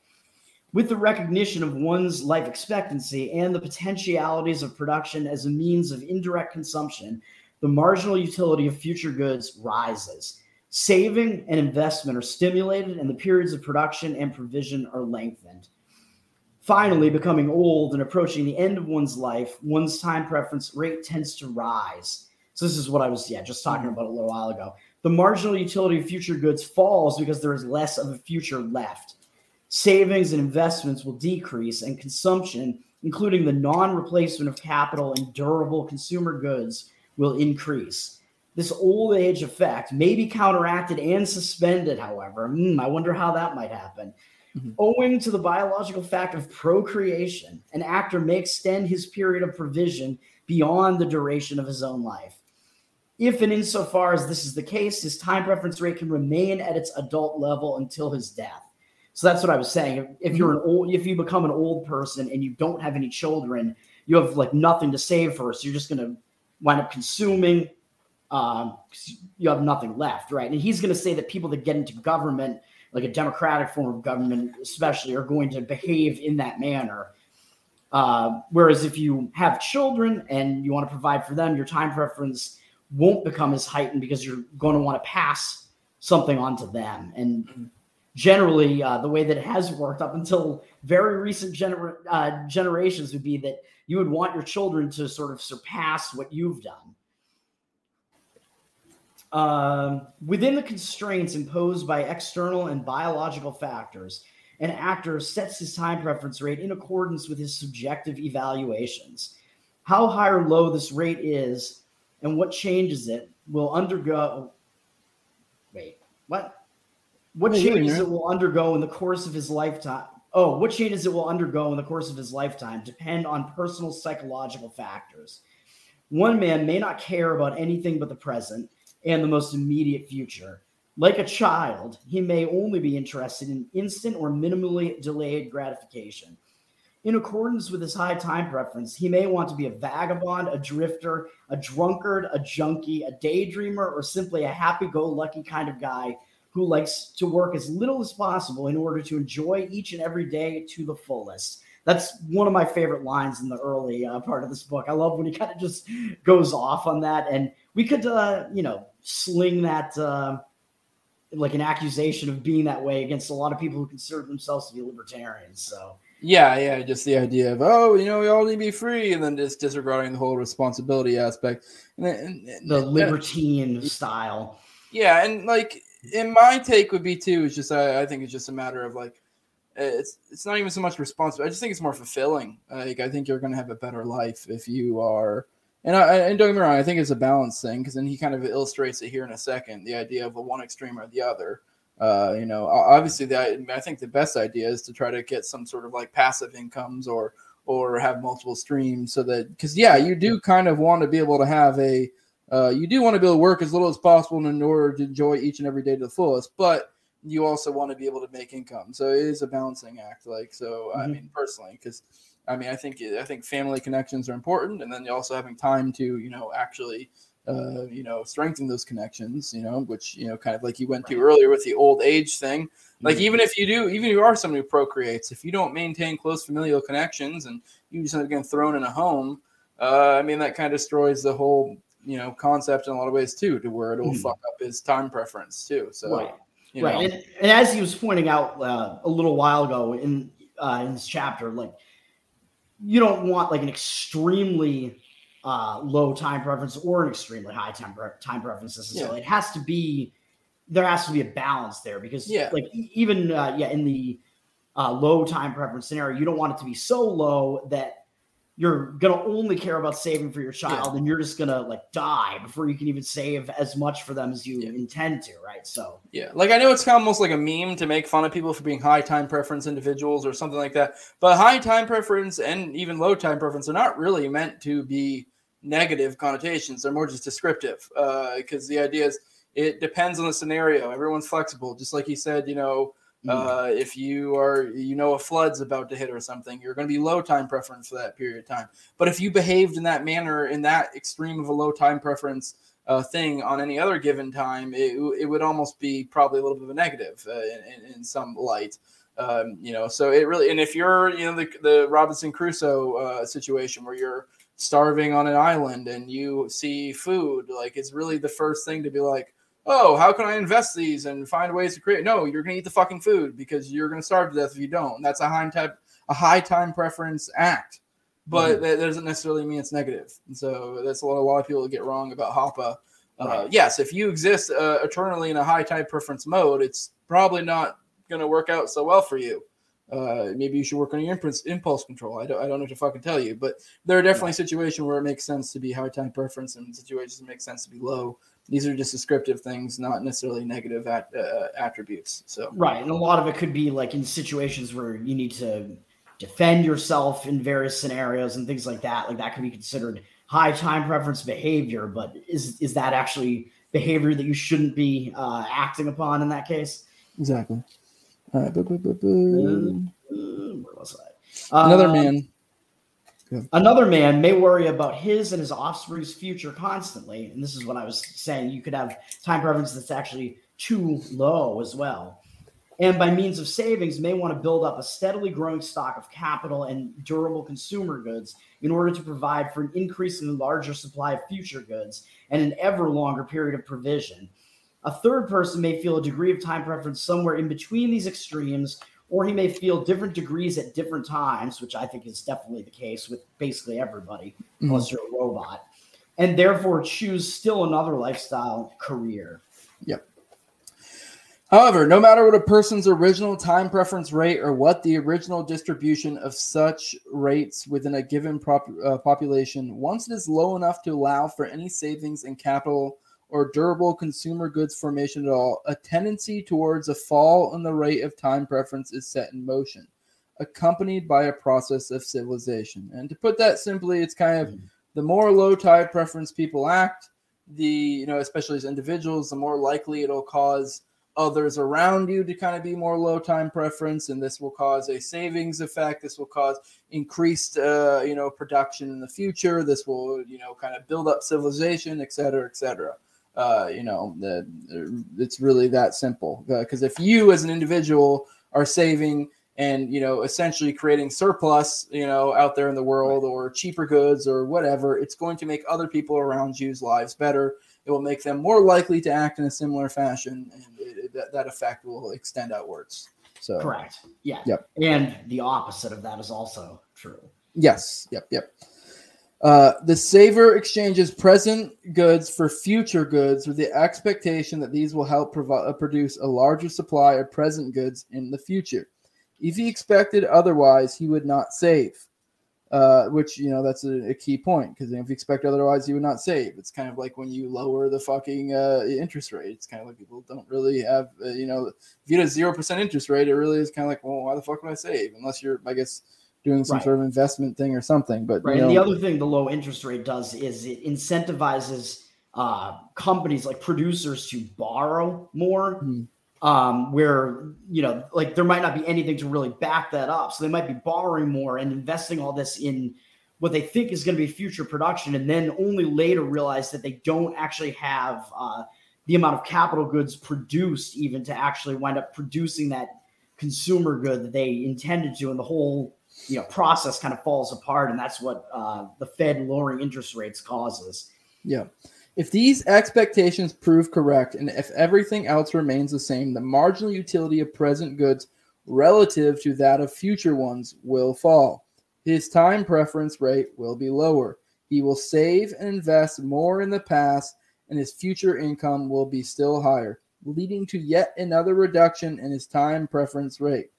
With the recognition of one's life expectancy and the potentialities of production as a means of indirect consumption, the marginal utility of future goods rises. Saving and investment are stimulated, and the periods of production and provision are lengthened. Finally, becoming old and approaching the end of one's life, one's time preference rate tends to rise. So this is what I was yeah, just talking about a little while ago. The marginal utility of future goods falls because there is less of a future left. Savings and investments will decrease, and consumption, including the non-replacement of capital and durable consumer goods, will increase. This old age effect may be counteracted and suspended, however. Mm, I wonder how that might happen. Mm-hmm. Owing to the biological fact of procreation, an actor may extend his period of provision beyond the duration of his own life. If and insofar as this is the case, his time preference rate can remain at its adult level until his death. So that's what I was saying. If, if you're an old, if you become an old person and you don't have any children, you have like nothing to save for, so you're just going to wind up consuming, um, you have nothing left, right? And he's going to say that people that get into government, like a democratic form of government especially, are going to behave in that manner. Uh, whereas if you have children and you want to provide for them, your time preference won't become as heightened because you're going to want to pass something on to them. And generally, uh, the way that it has worked up until very recent gener- uh, generations would be that you would want your children to sort of surpass what you've done. Um, within the constraints imposed by external and biological factors, an actor sets his time preference rate in accordance with his subjective evaluations. How high or low this rate is and what changes it will undergo... Wait, what? What hey, changes it will undergo in the course of his lifetime? Oh, what changes it will undergo in the course of his lifetime depend on personal psychological factors. One man may not care about anything but the present and the most immediate future. Like a child, he may only be interested in instant or minimally delayed gratification. In accordance with his high time preference, he may want to be a vagabond, a drifter, a drunkard, a junkie, a daydreamer, or simply a happy-go-lucky kind of guy who likes to work as little as possible in order to enjoy each and every day to the fullest. That's one of my favorite lines in the early uh, part of this book. I love when he kind of just goes off on that. And we could, uh, you know, sling that uh, like an accusation of being that way against a lot of people who consider themselves to be libertarians. So. Yeah, yeah, just the idea of, oh, you know, we all need to be free, and then just disregarding the whole responsibility aspect. And, and, and, the libertine and, style. Yeah, and, like, and my take would be, too, is just I, I think it's just a matter of, like, it's it's not even so much responsible. I just think it's more fulfilling. Like, I think you're going to have a better life if you are – and I, and don't get me wrong, I think it's a balance thing, because then he kind of illustrates it here in a second, the idea of the one extreme or the other. Uh, you know, obviously, the, I think the best idea is to try to get some sort of like passive incomes or or have multiple streams so that because, yeah, you do kind of want to be able to have a uh, you do want to be able to work as little as possible in order to enjoy each and every day to the fullest. But you also want to be able to make income. So it is a balancing act. Like so, mm-hmm. I mean, personally, because I mean, I think I think family connections are important. And then you're also having time to, you know, actually Uh, you know, strengthen those connections, you know, which, you know, kind of like you went right. to earlier with the old age thing. Like, mm-hmm. even if you do, even if you are someone who procreates, if you don't maintain close familial connections and you just end up getting thrown in a home, uh, I mean, that kind of destroys the whole, you know, concept in a lot of ways, too, to where it will mm-hmm. fuck up his time preference, too. So, right. You know. Right. And, and as he was pointing out uh, a little while ago in, uh, in this chapter, like, you don't want like an extremely Uh, low time preference or an extremely high time pre- time preference necessarily. Yeah. It has to be there has to be a balance there because yeah. like even uh, yeah in the uh, low time preference scenario, you don't want it to be so low that you're gonna only care about saving for your child yeah. and you're just gonna like die before you can even save as much for them as you yeah. intend to, right? So yeah, like I know it's kind of almost like a meme to make fun of people for being high time preference individuals or something like that, but high time preference and even low time preference are not really meant to be negative connotations. They're more just descriptive uh because the idea is it depends on the scenario. Everyone's flexible, just like he said. You know, uh mm. if you are you know a flood's about to hit or something, you're going to be low time preference for that period of time. But if you behaved in that manner, in that extreme of a low time preference uh thing on any other given time, it, it would almost be probably a little bit of a negative uh, in, in some light. Um you know, so it really, and if you're you know the, the Robinson Crusoe uh situation where you're starving on an island and you see food, like it's really the first thing to be like, oh, how can I invest these and find ways to create? No, you're gonna eat the fucking food because you're gonna starve to death if you don't. That's a high type, a high time preference act, but mm-hmm. that doesn't necessarily mean it's negative. And so that's what a lot of people get wrong about Hoppe. Right. Uh, yes, if you exist uh, eternally in a high time preference mode, it's probably not gonna work out so well for you. Uh, maybe you should work on your impulse, impulse control. I don't, I don't know what to fucking tell you, but there are definitely yeah. situations where it makes sense to be high time preference and situations that make sense to be low. These are just descriptive things, not necessarily negative at, uh, attributes. So right, and a lot of it could be like in situations where you need to defend yourself in various scenarios and things like that. Like that could be considered high time preference behavior, but is is that actually behavior that you shouldn't be uh, acting upon in that case? Exactly. All right, boop, boop, boop, boop. Where was I? Another um, man. Yeah. Another man may worry about his and his offspring's future constantly. And this is what I was saying. You could have time preference that's actually too low as well. And by means of savings, may want to build up a steadily growing stock of capital and durable consumer goods in order to provide for an increasingly larger supply of future goods and an ever longer period of provision. A third person may feel a degree of time preference somewhere in between these extremes, or he may feel different degrees at different times, which I think is definitely the case with basically everybody, mm-hmm. unless you're a robot, and therefore choose still another lifestyle career. Yep. However, no matter what a person's original time preference rate or what the original distribution of such rates within a given prop, uh, population, once it is low enough to allow for any savings and capital or durable consumer goods formation at all, a tendency towards a fall in the rate of time preference is set in motion, accompanied by a process of civilization. And to put that simply, it's kind of the more low time preference people act, the, you know, especially as individuals, the more likely it'll cause others around you to kind of be more low time preference. And this will cause a savings effect. This will cause increased, uh, you know, production in the future. This will, you know, kind of build up civilization, et cetera, et cetera. Uh, you know, the, it's really that simple. Because uh, if you as an individual are saving and, you know, essentially creating surplus, you know, out there in the world, or cheaper goods or whatever, it's going to make other people around you's lives better. It will make them more likely to act in a similar fashion, and it, that, that effect will extend outwards. So correct. Yeah. Yep. And the opposite of that is also true. Yes. Yep. Yep. Uh, the saver exchanges present goods for future goods with the expectation that these will help provi- produce a larger supply of present goods in the future. If he expected otherwise, he would not save. Uh, which, you know, that's a, a key point, because if you expect otherwise, you would not save. It's kind of like when you lower the fucking uh, interest rate. It's kind of like people don't really have, uh, you know, if you had a zero percent interest rate, it really is kind of like, well, why the fuck would I save? Unless you're, I guess, doing some right. sort of investment thing or something. But right. You know, and the other thing the low interest rate does is it incentivizes uh, companies like producers to borrow more. Hmm. Um, where, you know, like there might not be anything to really back that up. So they might be borrowing more and investing all this in what they think is going to be future production, and then only later realize that they don't actually have uh, the amount of capital goods produced even to actually wind up producing that consumer good that they intended to. And the whole, you know, process kind of falls apart. And that's what uh, the Fed lowering interest rates causes. Yeah. If these expectations prove correct, and if everything else remains the same, the marginal utility of present goods relative to that of future ones will fall. His time preference rate will be lower. He will save and invest more in the past, and his future income will be still higher, leading to yet another reduction in his time preference rate.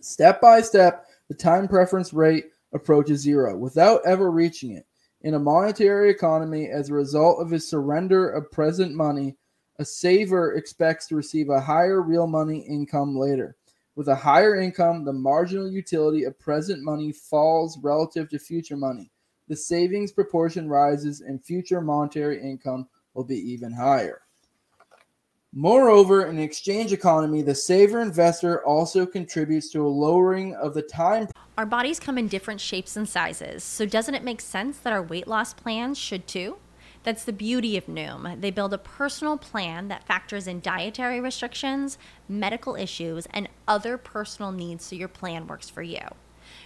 Step by step, the time preference rate approaches zero without ever reaching it. In a monetary economy, as a result of his surrender of present money, a saver expects to receive a higher real money income later. With a higher income, the marginal utility of present money falls relative to future money. The savings proportion rises, and future monetary income will be even higher. Moreover, in an exchange economy, the saver-investor also contributes to a lowering of the time. Our bodies come in different shapes and sizes, so doesn't it make sense that our weight loss plans should too? That's the beauty of Noom. They build a personal plan that factors in dietary restrictions, medical issues, and other personal needs, so your plan works for you.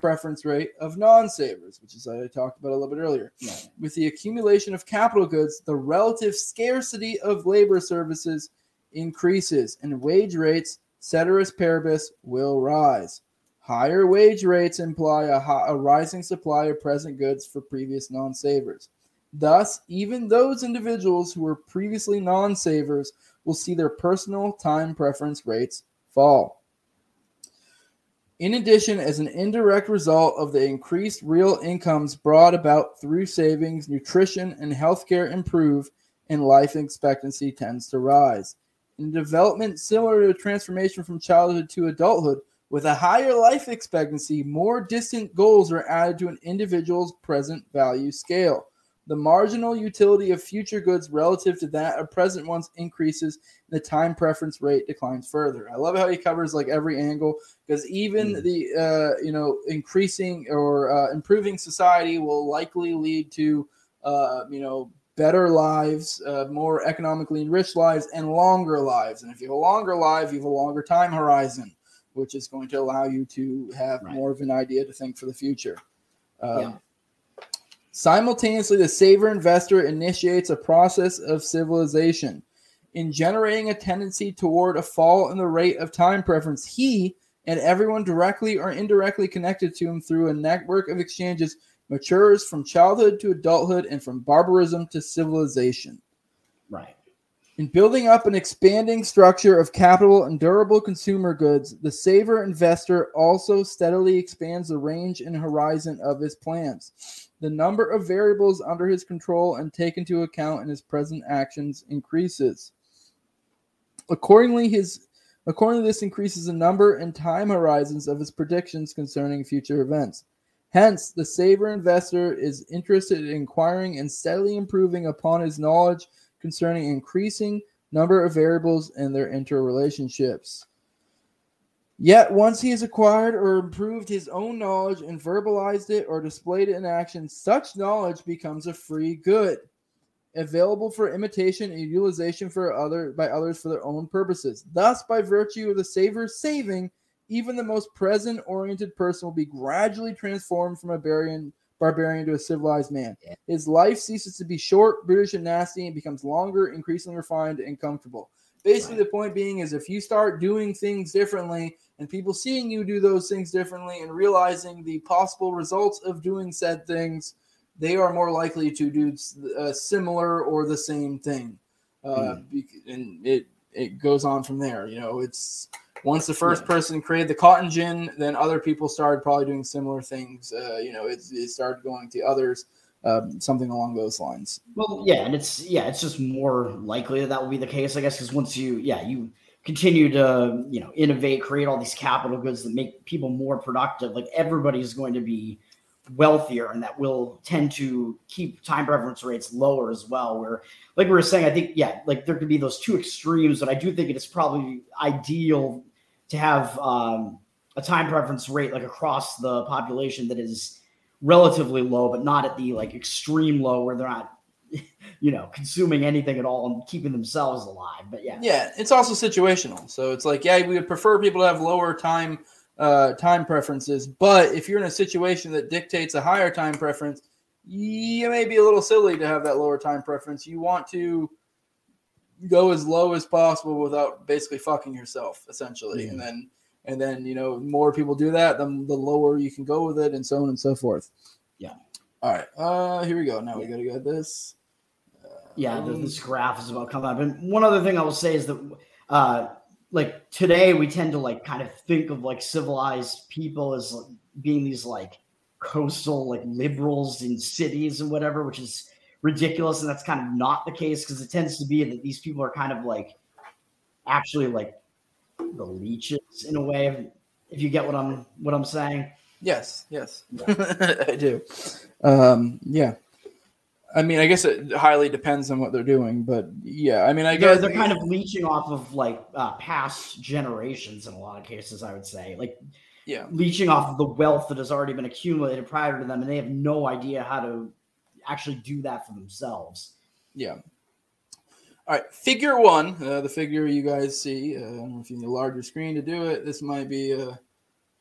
Preference rate of non-savers, which is what I talked about a little bit earlier. Yeah. With the accumulation of capital goods, the relative scarcity of labor services increases, and wage rates, ceteris paribus, will rise. Higher wage rates imply a, high, a rising supply of present goods for previous non-savers. Thus, even those individuals who were previously non-savers will see their personal time preference rates fall. In addition, as an indirect result of the increased real incomes brought about through savings, nutrition and healthcare improve, and life expectancy tends to rise. In development similar to a transformation from childhood to adulthood, with a higher life expectancy, more distant goals are added to an individual's present value scale. The marginal utility of future goods relative to that of present ones increases, and the time preference rate declines further. I love how he covers like every angle, because even mm. the uh, you know increasing or uh, improving society will likely lead to uh, you know better lives, uh, more economically enriched lives, and longer lives. And if you have a longer life, you have a longer time horizon, which is going to allow you to have right. more of an idea to think for the future. Um, yeah. Simultaneously, the saver investor initiates a process of civilization in generating a tendency toward a fall in the rate of time preference. He and everyone directly or indirectly connected to him through a network of exchanges matures from childhood to adulthood and from barbarism to civilization. Right. In building up an expanding structure of capital and durable consumer goods, the saver investor also steadily expands the range and horizon of his plans. The number of variables under his control and taken into account in his present actions increases. Accordingly, his accordingly this increases the number and time horizons of his predictions concerning future events. Hence, the saver investor is interested in inquiring and steadily improving upon his knowledge concerning increasing number of variables and their interrelationships. Yet, once he has acquired or improved his own knowledge and verbalized it or displayed it in action, such knowledge becomes a free good, available for imitation and utilization for other by others for their own purposes. Thus, by virtue of the saver's saving, even the most present-oriented person will be gradually transformed from a barbarian barbarian to a civilized man. His life ceases to be short, brutish, and nasty, and becomes longer, increasingly refined, and comfortable. Basically, right. the point being is if you start doing things differently and people seeing you do those things differently and realizing the possible results of doing said things, they are more likely to do uh, similar or the same thing. Uh, mm. And it, it goes on from there. You know, it's once the first yeah. person created the cotton gin, then other people started probably doing similar things. Uh, you know, it, it started going to others, um, something along those lines. Well, yeah, and it's yeah, it's just more likely that that will be the case, I guess, because once you yeah you continue to you know innovate, create all these capital goods that make people more productive, like everybody's going to be wealthier, and that will tend to keep time preference rates lower as well. Where, like we were saying, I think yeah, like there could be those two extremes, but I do think it is probably ideal to have um, a time preference rate like across the population that is relatively low, but not at the like extreme low where they're not, you know, consuming anything at all and keeping themselves alive. But yeah, yeah, it's also situational. So it's like, yeah, we would prefer people to have lower time uh, time preferences, but if you're in a situation that dictates a higher time preference, you may be a little silly to have that lower time preference. You want to go as low as possible without basically fucking yourself, essentially. Yeah. And then, and then, you know, more people do that, then the lower you can go with it, and so on and so forth. Yeah. All right. Uh, here we go. Now yeah. we got to go this. Uh, yeah. Um, this graph is about coming up. And one other thing I will say is that, uh, like today we tend to like kind of think of like civilized people as like being these like coastal, like liberals in cities and whatever, which is ridiculous. And that's kind of not the case, because it tends to be that these people are kind of like actually like the leeches in a way, if, if you get what I'm what I'm saying. Yes, yes. Yeah. I do. Um yeah. I mean, I guess it highly depends on what they're doing, but yeah, I mean, I guess they're, they're kind of leeching off of like uh, past generations in a lot of cases, I would say. Like yeah, leeching off of the wealth that has already been accumulated prior to them, and they have no idea how to actually do that for themselves. Yeah. All right. Figure one, uh, the figure you guys see. Uh, I don't know if you need a larger screen to do it. This might be, uh,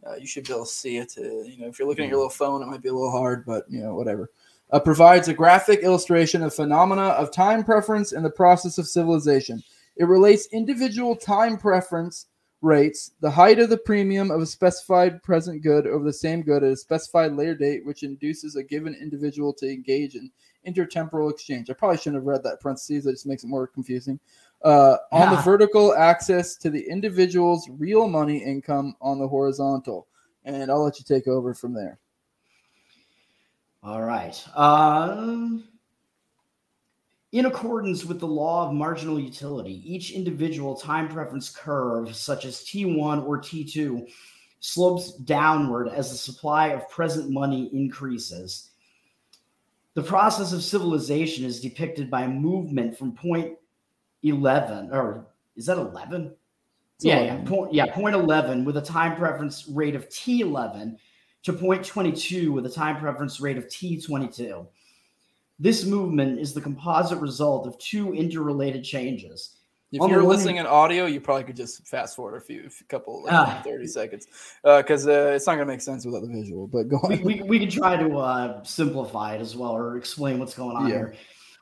uh, you should be able to see it. Uh, you know, if you're looking at your little phone, it might be a little hard, but you know, whatever. Uh, provides a graphic illustration of phenomena of time preference and the process of civilization. It relates individual time preference rates, the height of the premium of a specified present good over the same good at a specified later date, which induces a given individual to engage in intertemporal exchange. I probably shouldn't have read that parentheses. That just makes it more confusing. Uh, yeah. On the vertical axis to the individual's real money income on the horizontal. And I'll let you take over from there. All right. Um... In accordance with the law of marginal utility, each individual time preference curve, such as T one or T two, slopes downward as the supply of present money increases. The process of civilization is depicted by movement from point eleven, or is that eleven? Yeah, yeah, point, yeah, point eleven with a time preference rate of T eleven to point twenty-two with a time preference rate of T twenty-two. This movement is the composite result of two interrelated changes. If you're listening in audio, you probably could just fast forward a few, a couple, like ah. thirty seconds, because uh, uh, it's not going to make sense without the visual. But go on. We, we, we can try to uh, simplify it as well, or explain what's going on yeah. here.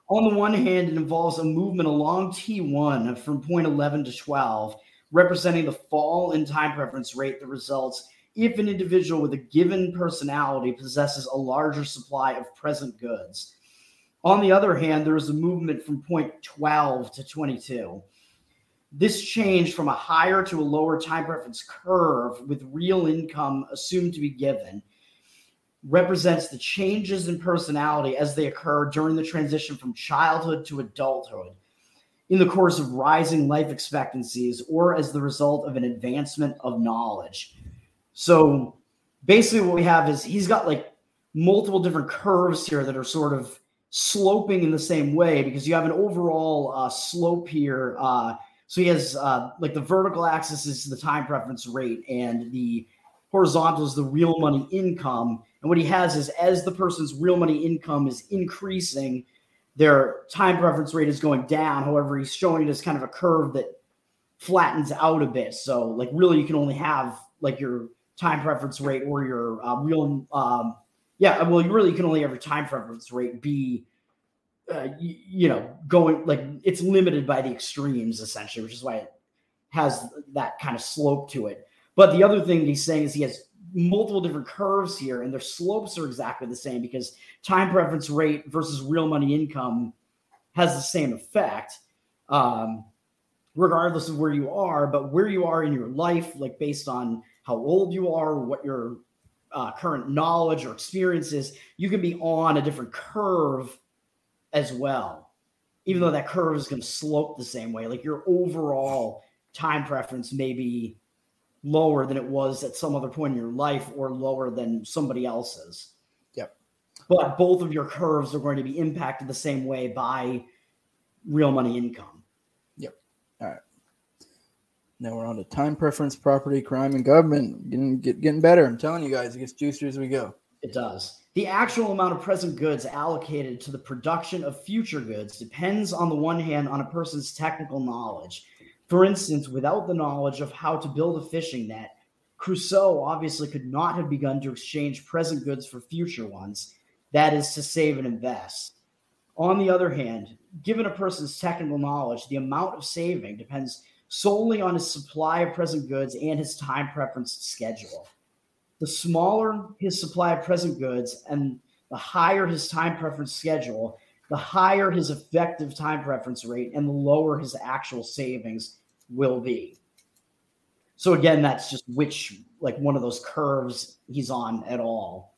On the one hand, it involves a movement along T one from point eleven to twelve, representing the fall in time preference rate that results if an individual with a given personality possesses a larger supply of present goods. On the other hand, there is a movement from point twelve to twenty-two. This change from a higher to a lower time preference curve with real income assumed to be given represents the changes in personality as they occur during the transition from childhood to adulthood in the course of rising life expectancies or as the result of an advancement of knowledge. So basically what we have is he's got like multiple different curves here that are sort of sloping in the same way because you have an overall uh, slope here. Uh, So he has uh, like the vertical axis is the time preference rate and the horizontal is the real money income. And what he has is as the person's real money income is increasing, their time preference rate is going down. However, he's showing it as kind of a curve that flattens out a bit. So like really you can only have like your time preference rate or your uh, real um, – yeah, well, you really can only have your time preference rate be – Uh, you, you know, going like it's limited by the extremes essentially, which is why it has that kind of slope to it. But the other thing that he's saying is he has multiple different curves here and their slopes are exactly the same because time preference rate versus real money income has the same effect um, regardless of where you are, but where you are in your life, like based on how old you are, what your uh, current knowledge or experience is, you can be on a different curve as well, even though that curve is going to slope the same way. Like your overall time preference may be lower than it was at some other point in your life or lower than somebody else's. Yep. But both of your curves are going to be impacted the same way by real money income. Yep. All right. Now we're on to time preference, property, crime, and government. Getting, get, getting better. I'm telling you guys, it gets juicier as we go. It does. The actual amount of present goods allocated to the production of future goods depends, on the one hand, on a person's technical knowledge. For instance, without the knowledge of how to build a fishing net, Crusoe obviously could not have begun to exchange present goods for future ones, that is, to save and invest. On the other hand, given a person's technical knowledge, the amount of saving depends solely on his supply of present goods and his time preference schedule. The smaller his supply of present goods and the higher his time preference schedule, the higher his effective time preference rate and the lower his actual savings will be. So again, that's just which, like one of those curves he's on at all.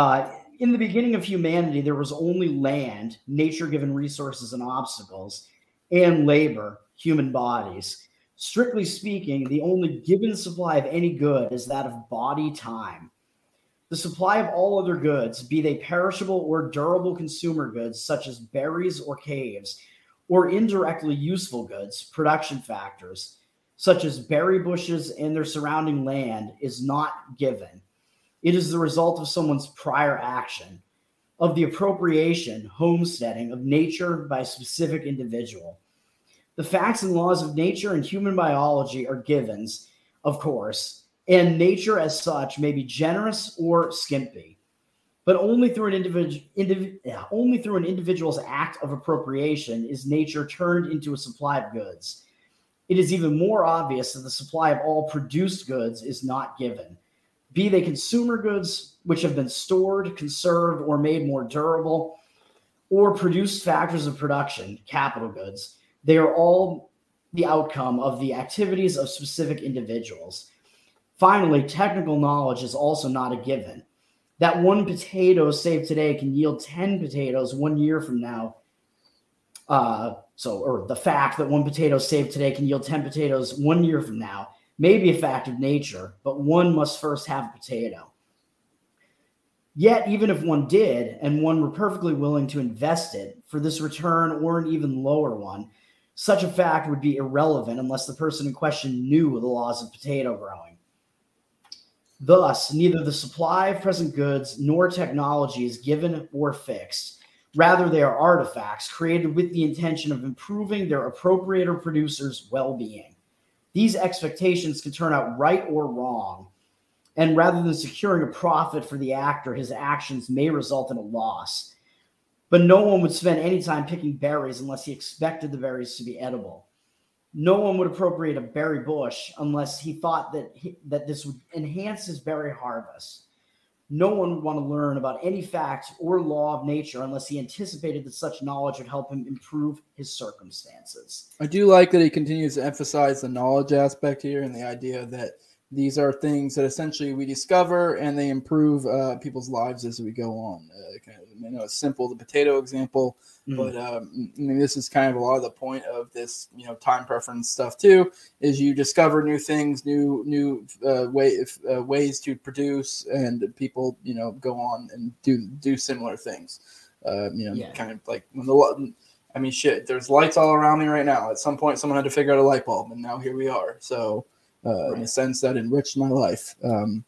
Uh, in the beginning of humanity, there was only land, nature-given resources and obstacles, and labor, human bodies. Strictly speaking, the only given supply of any good is that of body time. The supply of all other goods, be they perishable or durable consumer goods, such as berries or caves, or indirectly useful goods, production factors, such as berry bushes and their surrounding land, is not given. It is the result of someone's prior action, of the appropriation, homesteading of nature by a specific individual. The facts and laws of nature and human biology are givens, of course, and nature as such may be generous or skimpy, but only through an individu- indiv- only through an individual's act of appropriation is nature turned into a supply of goods. It is even more obvious that the supply of all produced goods is not given, be they consumer goods which have been stored, conserved, or made more durable, or produced factors of production, capital goods. They are all the outcome of the activities of specific individuals. Finally, technical knowledge is also not a given. That one potato saved today can yield ten potatoes one year from now. Uh, so, or the fact that one potato saved today can yield ten potatoes one year from now may be a fact of nature, but one must first have a potato. Yet, even if one did, and one were perfectly willing to invest it for this return or an even lower one, such a fact would be irrelevant unless the person in question knew the laws of potato growing. Thus, neither the supply of present goods nor technology is given or fixed. Rather, they are artifacts created with the intention of improving their appropriator producer's well-being. These expectations can turn out right or wrong, and rather than securing a profit for the actor, his actions may result in a loss. But no one would spend any time picking berries unless he expected the berries to be edible. No one would appropriate a berry bush unless he thought that he, that this would enhance his berry harvest. No one would want to learn about any fact or law of nature unless he anticipated that such knowledge would help him improve his circumstances. I do like that he continues to emphasize the knowledge aspect here and the idea that these are things that essentially we discover and they improve uh, people's lives as we go on. Uh, kind of, I know it's simple, the potato example, mm-hmm. but um, I mean, this is kind of a lot of the point of this, you know, time preference stuff too, is you discover new things, new new uh, way, uh, ways to produce, and people, you know, go on and do do similar things. Uh, you know, yeah. kind of like when the I mean, shit, there's lights all around me right now. At some point, someone had to figure out a light bulb, and now here we are. So. Uh, right. In a sense that enriched my life. Um,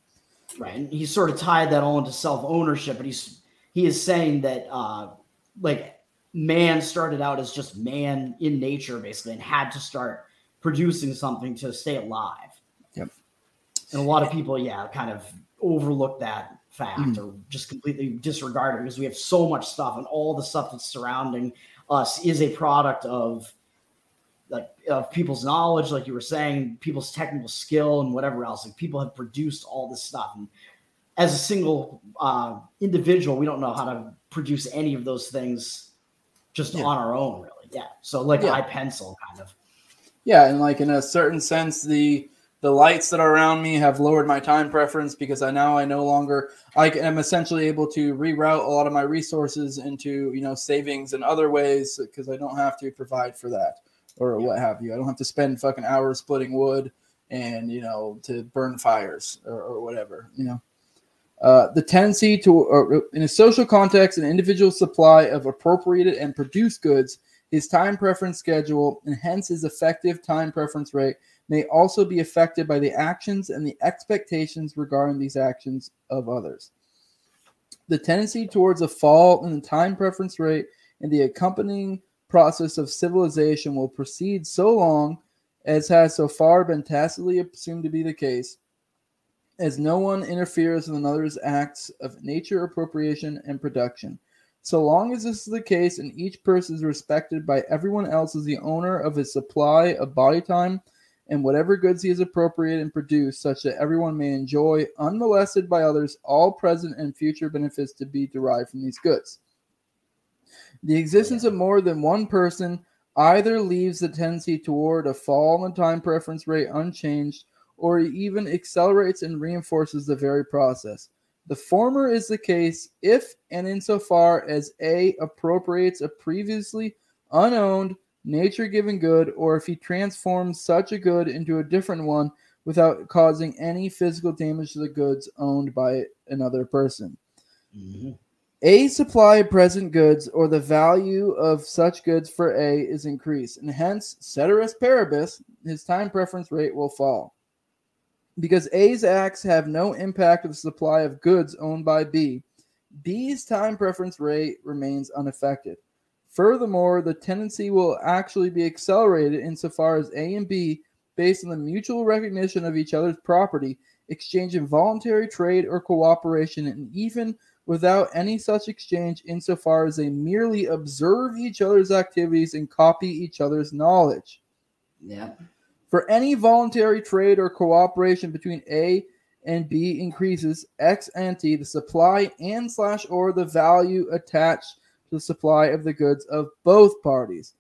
right. And he sort of tied that all into self-ownership, but he's, he is saying that uh, like man started out as just man in nature basically and had to start producing something to stay alive. Yep. And a lot of people, yeah, kind of overlook that fact mm. or just completely disregard it because we have so much stuff and all the stuff that's surrounding us is a product of like of people's knowledge, like you were saying, people's technical skill and whatever else. Like people have produced all this stuff. And as a single uh, individual, we don't know how to produce any of those things just yeah. on our own, really. Yeah. So like yeah. I pencil kind of. Yeah. And like in a certain sense, the, the lights that are around me have lowered my time preference because I now I no longer I am essentially able to reroute a lot of my resources into, you know, savings and other ways because I don't have to provide for that. Or yeah. what have you. I don't have to spend fucking hours splitting wood and, you know, to burn fires or, or whatever, you know. Uh, the tendency to, or, in a social context, an individual supply of appropriated and produced goods, his time preference schedule, and hence his effective time preference rate, may also be affected by the actions and the expectations regarding these actions of others. The tendency towards a fall in the time preference rate and the accompanying process of civilization will proceed so long as has so far been tacitly assumed to be the case, as no one interferes with another's acts of nature, appropriation, and production. So long as this is the case and each person is respected by everyone else as the owner of his supply of body time and whatever goods he has appropriated and produced, such that everyone may enjoy, unmolested by others, all present and future benefits to be derived from these goods. The existence of more than one person either leaves the tendency toward a fall in time preference rate unchanged, or even accelerates and reinforces the very process. The former is the case if and insofar as A appropriates a previously unowned nature-given good, or if he transforms such a good into a different one without causing any physical damage to the goods owned by another person. Mm-hmm. A supply of present goods or the value of such goods for A is increased, and hence, ceteris paribus, his time preference rate will fall. Because A's acts have no impact on the supply of goods owned by B, B's time preference rate remains unaffected. Furthermore, the tendency will actually be accelerated insofar as A and B, based on the mutual recognition of each other's property, exchange in voluntary trade or cooperation, and even without any such exchange insofar as they merely observe each other's activities and copy each other's knowledge. Yeah. For any voluntary trade or cooperation between A and B increases ex ante the supply and slash or the value attached to the supply of the goods of both parties,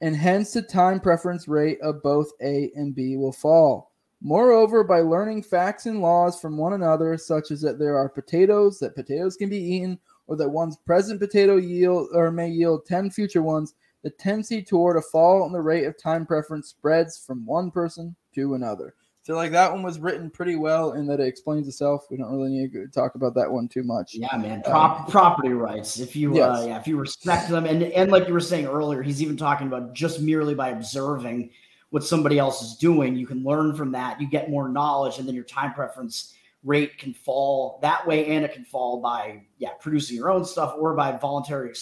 and hence the time preference rate of both A and B will fall. Moreover, by learning facts and laws from one another, such as that there are potatoes, that potatoes can be eaten, or that one's present potato yield or may yield ten future ones, the tendency toward a fall in the rate of time preference spreads from one person to another. I feel like that one was written pretty well in that it explains itself. We don't really need to talk about that one too much. Yeah, man. Prop- um, property rights. If you, yes. uh, yeah, if you respect them, and and like you were saying earlier, he's even talking about just merely by observing what somebody else is doing, you can learn from that, you get more knowledge, and then your time preference rate can fall that way, and it can fall by yeah producing your own stuff or by voluntary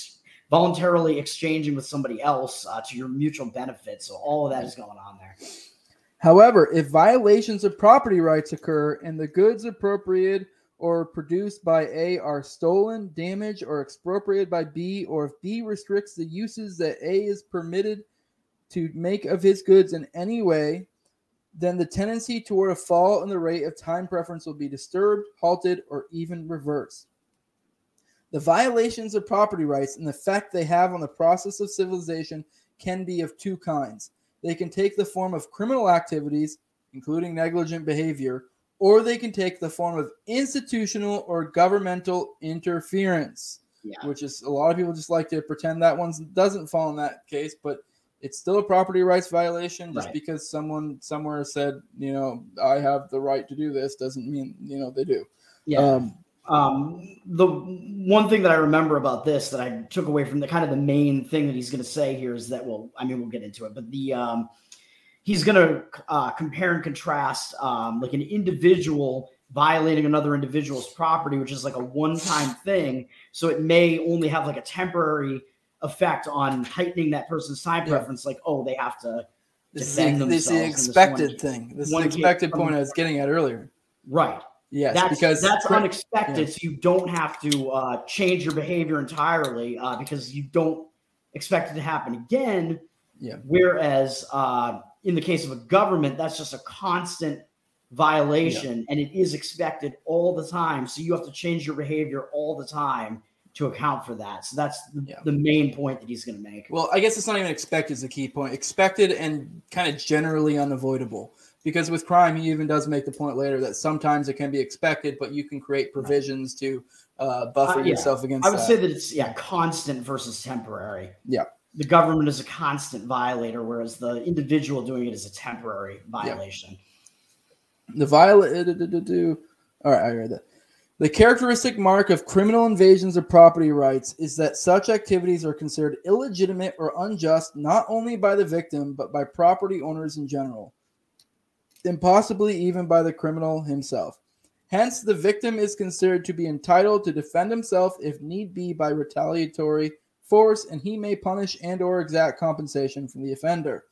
voluntarily exchanging with somebody else uh, to your mutual benefit. So all of that is going on there. However, if violations of property rights occur and the goods appropriated or produced by A are stolen, damaged, or expropriated by B, or if B restricts the uses that A is permitted to make of his goods in any way, then the tendency toward a fall in the rate of time preference will be disturbed, halted, or even reversed. The violations of property rights and the effect they have on the process of civilization can be of two kinds. They can take the form of criminal activities, including negligent behavior, or they can take the form of institutional or governmental interference, yeah. which is a lot of people just like to pretend that one doesn't fall in that case, but it's still a property rights violation. Just right. because someone somewhere said, you know, I have the right to do this doesn't mean, you know, they do. Yeah. Um, Um, the one thing that I remember about this that I took away from the kind of the main thing that he's going to say here is that, well, I mean, we'll get into it, but the, um, he's going to, uh, compare and contrast, um, like an individual violating another individual's property, which is like a one-time thing. So it may only have like a temporary effect on heightening that person's time preference. Yeah. Like, oh, they have to defend themselves. This is the expected thing. This is the expected point I was getting at earlier. Right. Yes, that's, because that's unexpected. Yeah. So you don't have to uh, change your behavior entirely uh, because you don't expect it to happen again. Yeah. Whereas uh, in the case of a government, that's just a constant violation, yeah. and it is expected all the time. So you have to change your behavior all the time to account for that. So that's yeah. the main point that he's going to make. Well, I guess it's not even expected is the key point. Expected and kind of generally unavoidable. Because with crime, he even does make the point later that sometimes it can be expected, but you can create provisions to uh, buffer uh, yeah. yourself against I would that. say that it's yeah constant versus temporary. Yeah. The government is a constant violator, whereas the individual doing it is a temporary violation. Yeah. The violation... All right, I read that. The characteristic mark of criminal invasions of property rights is that such activities are considered illegitimate or unjust, not only by the victim, but by property owners in general, and possibly even by the criminal himself. Hence, the victim is considered to be entitled to defend himself if need be by retaliatory force, and he may punish and or exact compensation from the offender.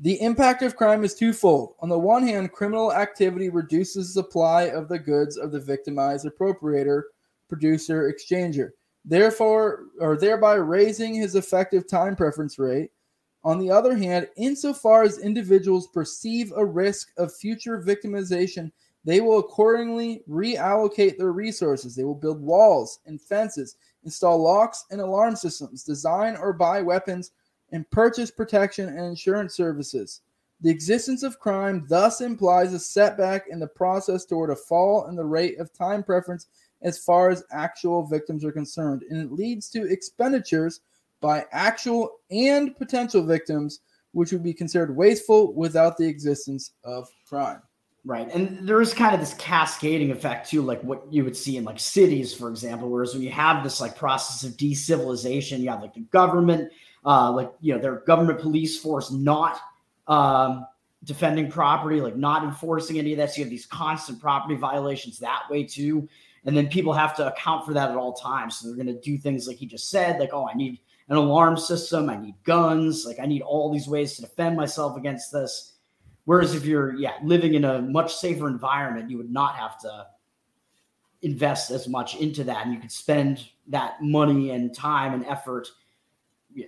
The impact of crime is twofold. On the one hand, criminal activity reduces the supply of the goods of the victimized appropriator, producer, exchanger, therefore, or thereby raising his effective time preference rate. On the other hand, insofar as individuals perceive a risk of future victimization, they will accordingly reallocate their resources. They will build walls and fences, install locks and alarm systems, design or buy weapons, and purchase protection and insurance services. The existence of crime thus implies a setback in the process toward a fall in the rate of time preference as far as actual victims are concerned, and it leads to expenditures by actual and potential victims, which would be considered wasteful without the existence of crime. Right. And there is kind of this cascading effect too, like what you would see in like cities, for example, whereas when you have this like process of de-civilization, you have like the government, uh, like, you know, their government police force not um, defending property, like not enforcing any of that. So you have these constant property violations that way too. And then people have to account for that at all times. So they're going to do things like he just said, like, oh, I need an alarm system, I need guns, like I need all these ways to defend myself against this. Whereas if you're yeah, living in a much safer environment, you would not have to invest as much into that. And you could spend that money and time and effort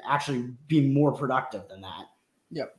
actually being more productive than that. Yep.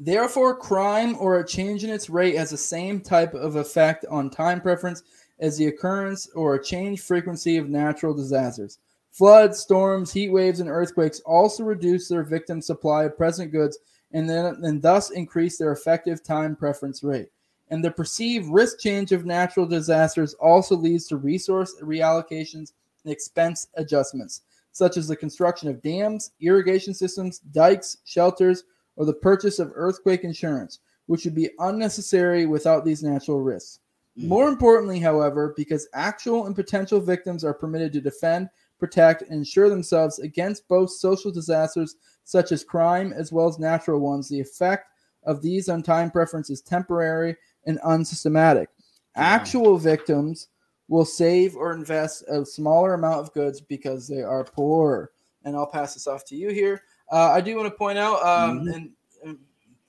Therefore, crime or a change in its rate has the same type of effect on time preference as the occurrence or a change frequency of natural disasters. Floods, storms, heat waves, and earthquakes also reduce their victim supply of present goods and then and thus increase their effective time preference rate. And the perceived risk change of natural disasters also leads to resource reallocations and expense adjustments, such as the construction of dams, irrigation systems, dikes, shelters, or the purchase of earthquake insurance, which would be unnecessary without these natural risks. Mm-hmm. More importantly, however, because actual and potential victims are permitted to defend, protect, and ensure themselves against both social disasters such as crime as well as natural ones, the effect of these on time preference is temporary and unsystematic. Yeah. Actual victims will save or invest a smaller amount of goods because they are poor. And I'll pass this off to you here. Uh, I do want to point out, um, mm-hmm. and, and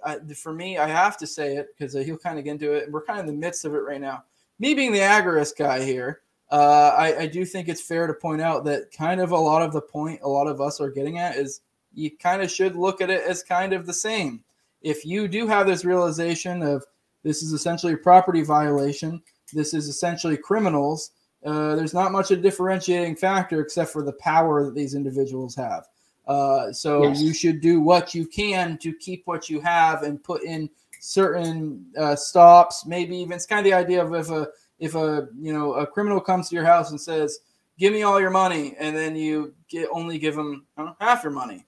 I, for me, I have to say it because he'll kind of get into it. We're kind of in the midst of it right now. Me being the agorist guy here, uh, I, I do think it's fair to point out that kind of a lot of the point a lot of us are getting at is you kind of should look at it as kind of the same. If you do have this realization of this is essentially a property violation, this is essentially criminals, uh, there's not much of a differentiating factor except for the power that these individuals have. Uh, so yes. you should do what you can to keep what you have and put in certain uh, stops. Maybe even it's kind of the idea of if a if a you know a criminal comes to your house and says, "Give me all your money," and then you get, only give them uh, half your money.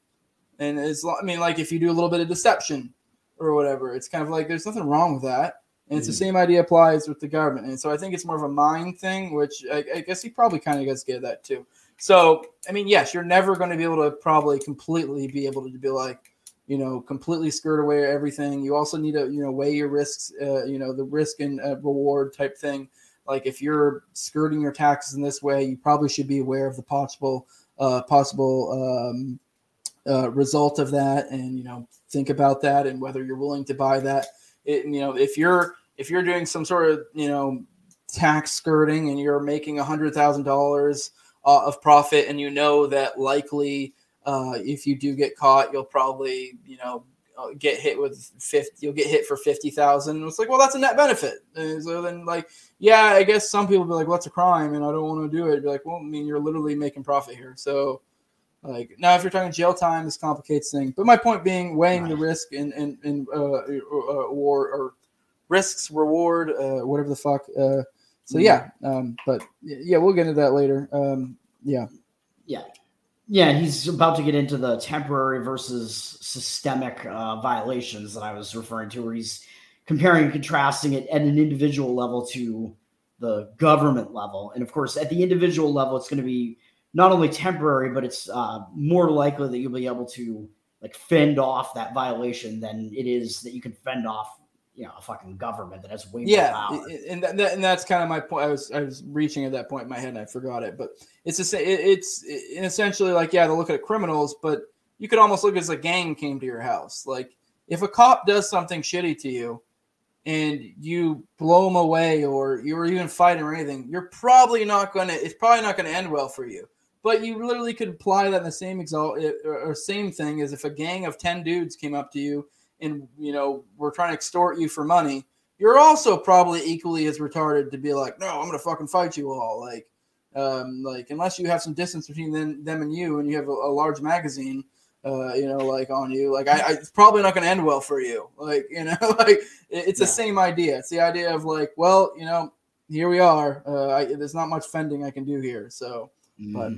And it's I mean like if you do a little bit of deception or whatever, it's kind of like there's nothing wrong with that. And it's mm-hmm. the same idea applies with the government. And so I think it's more of a mind thing, which I, I guess he probably kind of gets get that too. So, I mean, yes, you're never going to be able to probably completely be able to be like, you know, completely skirt away everything. You also need to, you know, weigh your risks, uh, you know, the risk and uh, reward type thing. Like if you're skirting your taxes in this way, you probably should be aware of the possible uh, possible um, uh, result of that. And, you know, think about that and whether you're willing to buy that. It, you know, if you're if you're doing some sort of, you know, tax skirting and you're making one hundred thousand dollars Uh, of profit, and you know that likely uh, if you do get caught, you'll probably you know get hit with fifty. You'll get hit for fifty thousand. It's like, well, that's a net benefit. And so then, like, yeah, I guess some people be like, "What's a crime?" And I don't want to do it. Be like, well, I mean, you're literally making profit here. So, like, now if you're talking jail time, this complicates things. But my point being, weighing right. the risk and and and uh, or, or risks reward, uh, whatever the fuck. Uh, So, yeah, um, but, yeah, we'll get into that later. Um, yeah. Yeah. Yeah, he's about to get into the temporary versus systemic uh, violations that I was referring to, where he's comparing and contrasting it at an individual level to the government level. And, of course, at the individual level, it's going to be not only temporary, but it's uh, more likely that you'll be able to, like, fend off that violation than it is that you can fend off you know, a fucking government that has way more yeah, power. And, that, and that's kind of my point. I was I was reaching at that point in my head, and I forgot it. But it's just, it, it's it, essentially like, yeah, they look at criminals, but you could almost look as a gang came to your house. Like, if a cop does something shitty to you and you blow them away or you're even fighting or anything, you're probably not going to, it's probably not going to end well for you. But you literally could apply that in the same exalt or same thing as if a gang of ten dudes came up to you and, you know, we're trying to extort you for money, you're also probably equally as retarded to be like, no, I'm going to fucking fight you all. Like, um, like unless you have some distance between them, them and you, and you have a, a large magazine, uh, you know, like on you, like I, I it's probably not going to end well for you. Like, you know, like it, it's yeah. the same idea. It's the idea of like, well, you know, here we are. Uh, I, there's not much fending I can do here. So, mm. but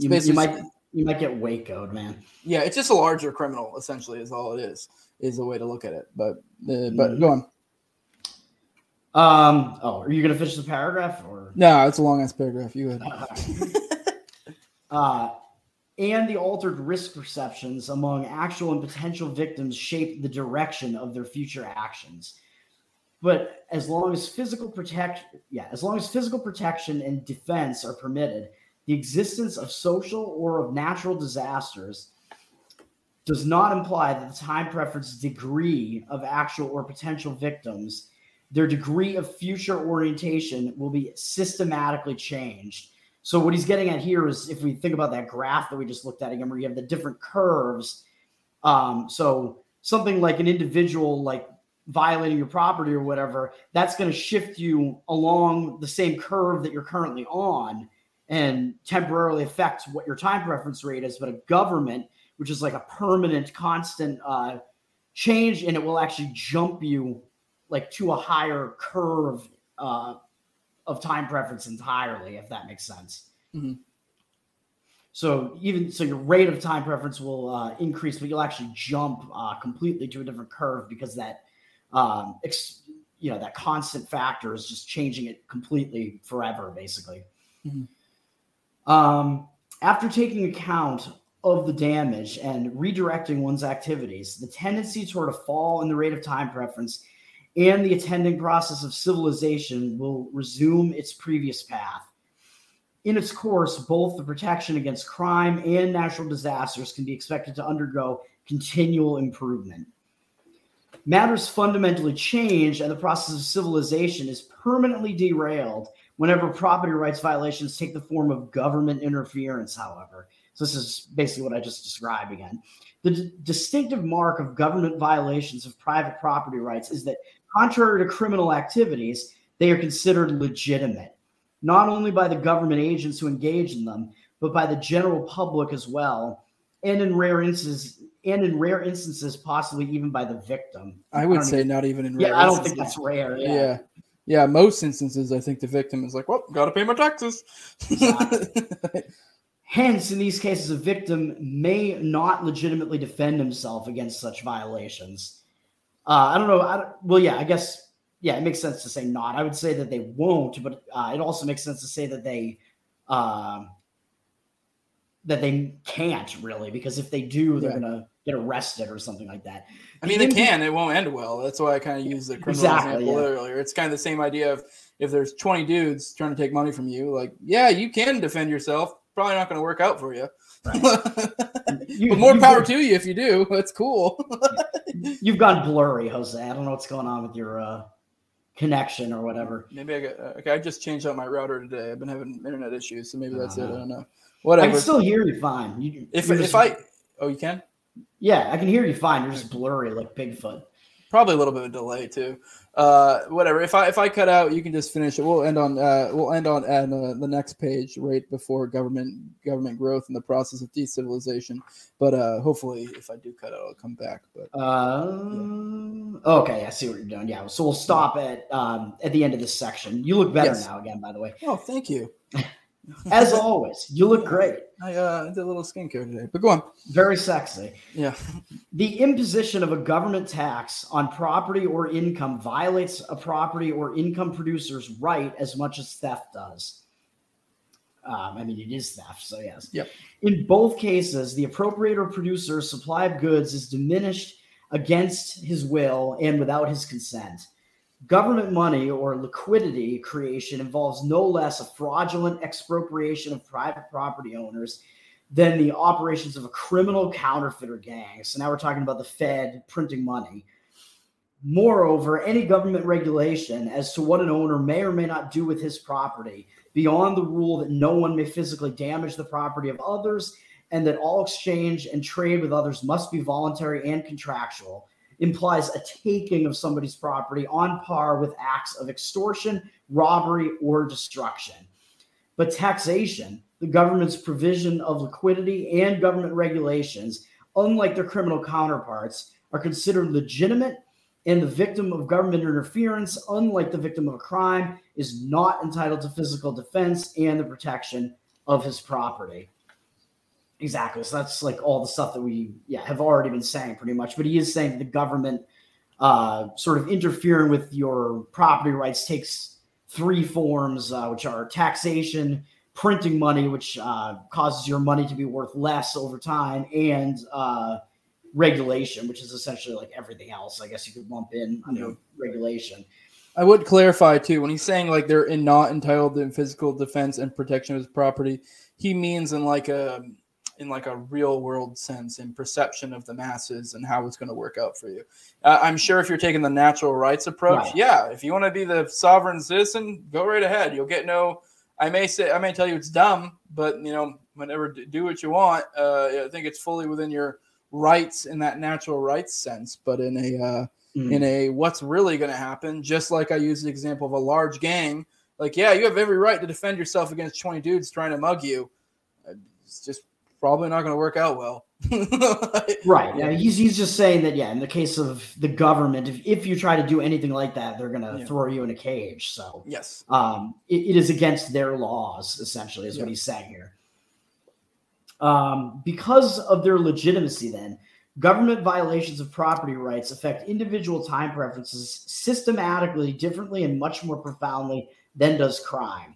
you, you might, you might get Waco'd, man. Yeah. It's just a larger criminal essentially is all it is. Is a way to look at it, but uh, but go on. Um, oh, are you gonna finish the paragraph or no? It's a long ass paragraph. You had uh, and the altered risk perceptions among actual and potential victims shape the direction of their future actions. But as long as physical protect, yeah, as long as physical protection and defense are permitted, the existence of social or of natural disasters does not imply that the time preference degree of actual or potential victims, their degree of future orientation will be systematically changed. So what he's getting at here is if we think about that graph that we just looked at again, where you have the different curves. Um, so something like an individual, like violating your property or whatever, that's going to shift you along the same curve that you're currently on and temporarily affect what your time preference rate is. But a government, which is like a permanent, constant uh, change, and it will actually jump you like to a higher curve uh, of time preference entirely, if that makes sense. Mm-hmm. So even so, your rate of time preference will uh, increase, but you'll actually jump uh, completely to a different curve because that um, ex- you know that constant factor is just changing it completely forever, basically. Mm-hmm. Um, after taking account of the damage and redirecting one's activities, the tendency toward a fall in the rate of time preference and the attendant process of civilization will resume its previous path. In its course, both the protection against crime and natural disasters can be expected to undergo continual improvement. Matters fundamentally change, and the process of civilization is permanently derailed whenever property rights violations take the form of government interference, however. So this is basically what I just described again. The d- distinctive mark of government violations of private property rights is that, contrary to criminal activities, they are considered legitimate, not only by the government agents who engage in them, but by the general public as well, and in rare instances, and in rare instances, possibly even by the victim. I would I say even, not even in rare yeah, instances. Yeah, I don't think that's rare. Yeah. yeah. Yeah, most instances, I think the victim is like, well, got to pay my taxes. Exactly. Hence, in these cases, a victim may not legitimately defend himself against such violations. Uh, I don't know. I don't, well, yeah, I guess, yeah, it makes sense to say not. I would say that they won't, but uh, it also makes sense to say that they uh, that they can't, really, because if they do, they're yeah. going to get arrested or something like that. I mean, they can. It won't end well. That's why I kind of used the criminal exactly, example yeah. earlier. It's kind of the same idea of if there's twenty dudes trying to take money from you, like, yeah, you can defend yourself. Probably not going to work out for you. Right. you but more power to you if you do. That's cool. You've gone blurry, Jose. I don't know what's going on with your uh, connection or whatever. Maybe I got uh, – okay, I just changed out my router today. I've been having internet issues, so maybe that's uh, it. I don't know. Whatever. I can still hear you fine. You, if if just, I – oh, you can? Yeah, I can hear you fine. You're just blurry like Bigfoot. Probably a little bit of delay too. Uh, whatever. If I if I cut out, you can just finish it. We'll end on uh, we'll end on at, uh, the next page right before government government growth and the process of decivilization. But uh, hopefully, if I do cut out, I'll come back. But uh, yeah. okay, I see what you're doing. Yeah, so we'll stop at um, at the end of this section. You look better yes. now again, by the way. Oh, thank you. As always, you look great. I uh, did a little skincare today, but go on. Very sexy. Yeah. The imposition of a government tax on property or income violates a property or income producer's right as much as theft does. Um, I mean, it is theft, so yes. Yep. In both cases, the appropriator producer's supply of goods is diminished against his will and without his consent. Government money or liquidity creation involves no less a fraudulent expropriation of private property owners than the operations of a criminal counterfeiter gang. So now we're talking about the Fed printing money. Moreover, any government regulation as to what an owner may or may not do with his property, beyond the rule that no one may physically damage the property of others and that all exchange and trade with others must be voluntary and contractual, implies a taking of somebody's property on par with acts of extortion, robbery, or destruction. But taxation, the government's provision of liquidity and government regulations, unlike their criminal counterparts, are considered legitimate, and the victim of government interference, unlike the victim of a crime, is not entitled to physical defense and the protection of his property. Exactly. So that's like all the stuff that we yeah, have already been saying pretty much. But he is saying the government uh, sort of interfering with your property rights takes three forms, uh, which are taxation, printing money, which uh, causes your money to be worth less over time, and uh, regulation, which is essentially like everything else. I guess you could lump in under yeah. regulation. I would clarify, too, when he's saying like they're in not entitled to physical defense and protection of his property, he means in like a – in like a real world sense in perception of the masses and how it's going to work out for you. Uh, I'm sure if you're taking the natural rights approach, right. yeah, if you want to be the sovereign citizen, go right ahead. You'll get no, I may say, I may tell you it's dumb, but you know, whenever do what you want. Uh, I think it's fully within your rights in that natural rights sense, but in a, uh, mm. in a, what's really going to happen. Just like I used the example of a large gang, like, yeah, you have every right to defend yourself against twenty dudes trying to mug you. It's just, probably not going to work out well. Right. Yeah. He's he's just saying that, yeah, in the case of the government, if, if you try to do anything like that, they're going to yeah. throw you in a cage. So yes, um, it, it is against their laws, essentially, is yeah. what he's saying here. Um, because of their legitimacy, then, government violations of property rights affect individual time preferences systematically, differently, and much more profoundly than does crime.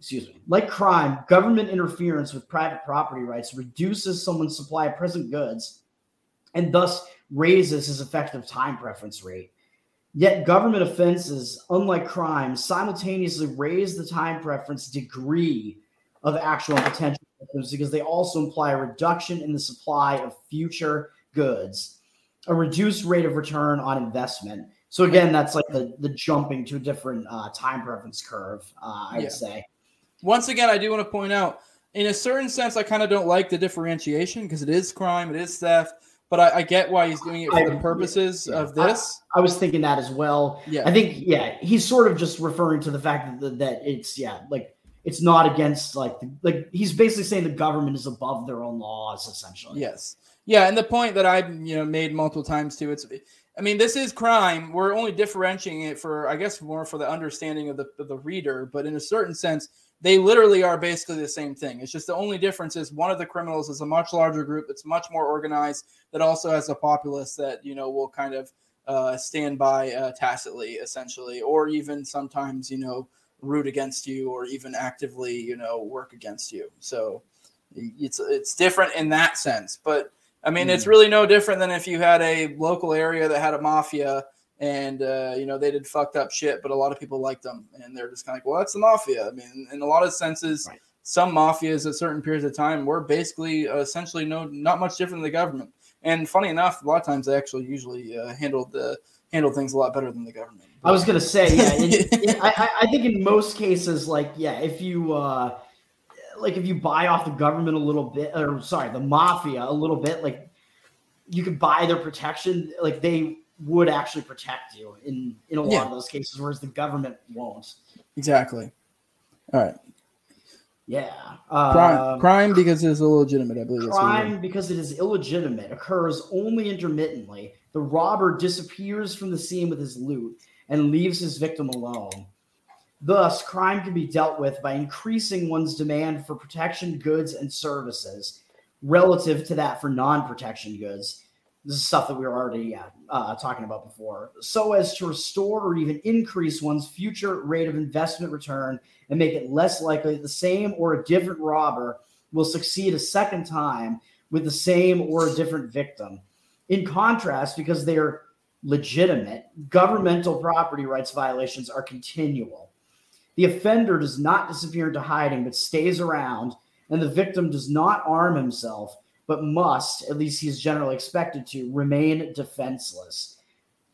Excuse me. Like crime, government interference with private property rights reduces someone's supply of present goods and thus raises his effective time preference rate. Yet government offenses, unlike crime, simultaneously raise the time preference degree of actual and potential victims because they also imply a reduction in the supply of future goods, a reduced rate of return on investment. So again, that's like the, the jumping to a different uh, time preference curve, uh, I yeah. would say. Once again, I do want to point out, in a certain sense, I kind of don't like the differentiation because it is crime, it is theft, but I, I get why he's doing it for I, the purposes yeah, of this. I, I was thinking that as well. Yeah. I think, yeah, he's sort of just referring to the fact that, that it's, yeah, like it's not against like, the, like he's basically saying the government is above their own laws, essentially. Yes. Yeah. And the point that I've, you know, made multiple times too, it's, I mean, this is crime. We're only differentiating it for, I guess, more for the understanding of the, of the reader, but in a certain sense, they literally are basically the same thing. It's just the only difference is one of the criminals is a much larger group. It's much more organized that also has a populace that, you know, will kind of uh, stand by uh, tacitly, essentially, or even sometimes, you know, root against you or even actively, you know, work against you. So it's it's different in that sense. But, I mean, mm. it's really no different than if you had a local area that had a mafia and, uh, you know, they did fucked up shit, but a lot of people liked them. And they're just kind of like, well, that's the mafia. I mean, in a lot of senses, right. some mafias at certain periods of time were basically uh, essentially no, not much different than the government. And funny enough, a lot of times they actually usually uh, handled the, handle things a lot better than the government. But I was going to say, yeah, in, in, I, I think in most cases, like, yeah, if you uh, like if you buy off the government a little bit, or sorry, the mafia a little bit, like you could buy their protection. Like they would actually protect you in, in a lot yeah. of those cases, whereas the government won't. Exactly. All right. Yeah. Crime, um, crime because it is illegitimate, I believe. Crime because it is illegitimate occurs only intermittently. The robber disappears from the scene with his loot and leaves his victim alone. Thus, crime can be dealt with by increasing one's demand for protection goods and services relative to that for non-protection goods. This is stuff that we were already uh, uh, talking about before. So as to restore or even increase one's future rate of investment return and make it less likely that the same or a different robber will succeed a second time with the same or a different victim. In contrast, because they are legitimate, governmental property rights violations are continual. The offender does not disappear into hiding, but stays around, and the victim does not arm himself, but must, at least he is generally expected to, remain defenseless.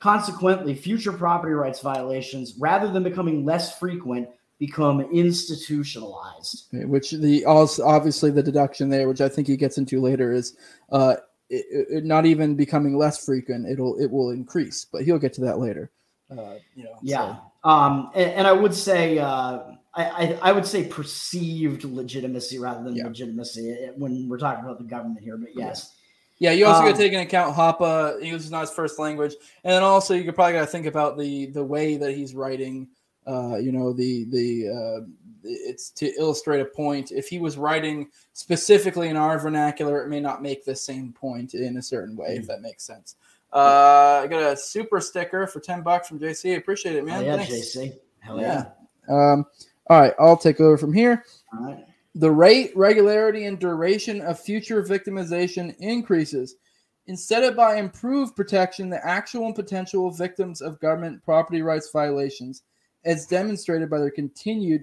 Consequently, future property rights violations, rather than becoming less frequent, become institutionalized. Which the also obviously the deduction there, which I think he gets into later, is uh, it, it not even becoming less frequent. It'll it will increase, but he'll get to that later. Uh, you know, yeah, so. um, and, and I would say uh, I, I, I would say perceived legitimacy rather than yeah. legitimacy when we're talking about the government here. But yes, yeah, yeah you also um, got to take into account Hoppe. English is not his first language, and then also you could probably got to think about the the way that he's writing. Uh, you know, the the uh, it's to illustrate a point. If he was writing specifically in our vernacular, it may not make the same point in a certain way. Mm-hmm. If that makes sense. Uh, I got a super sticker for ten bucks from J C. Appreciate it, man. Oh, yeah, thanks. J C. Hell yeah. yeah. Um, all right, I'll take over from here. All right. The rate, regularity, and duration of future victimization increases. Instead of by improved protection, the actual and potential victims of government property rights violations, as demonstrated by their continued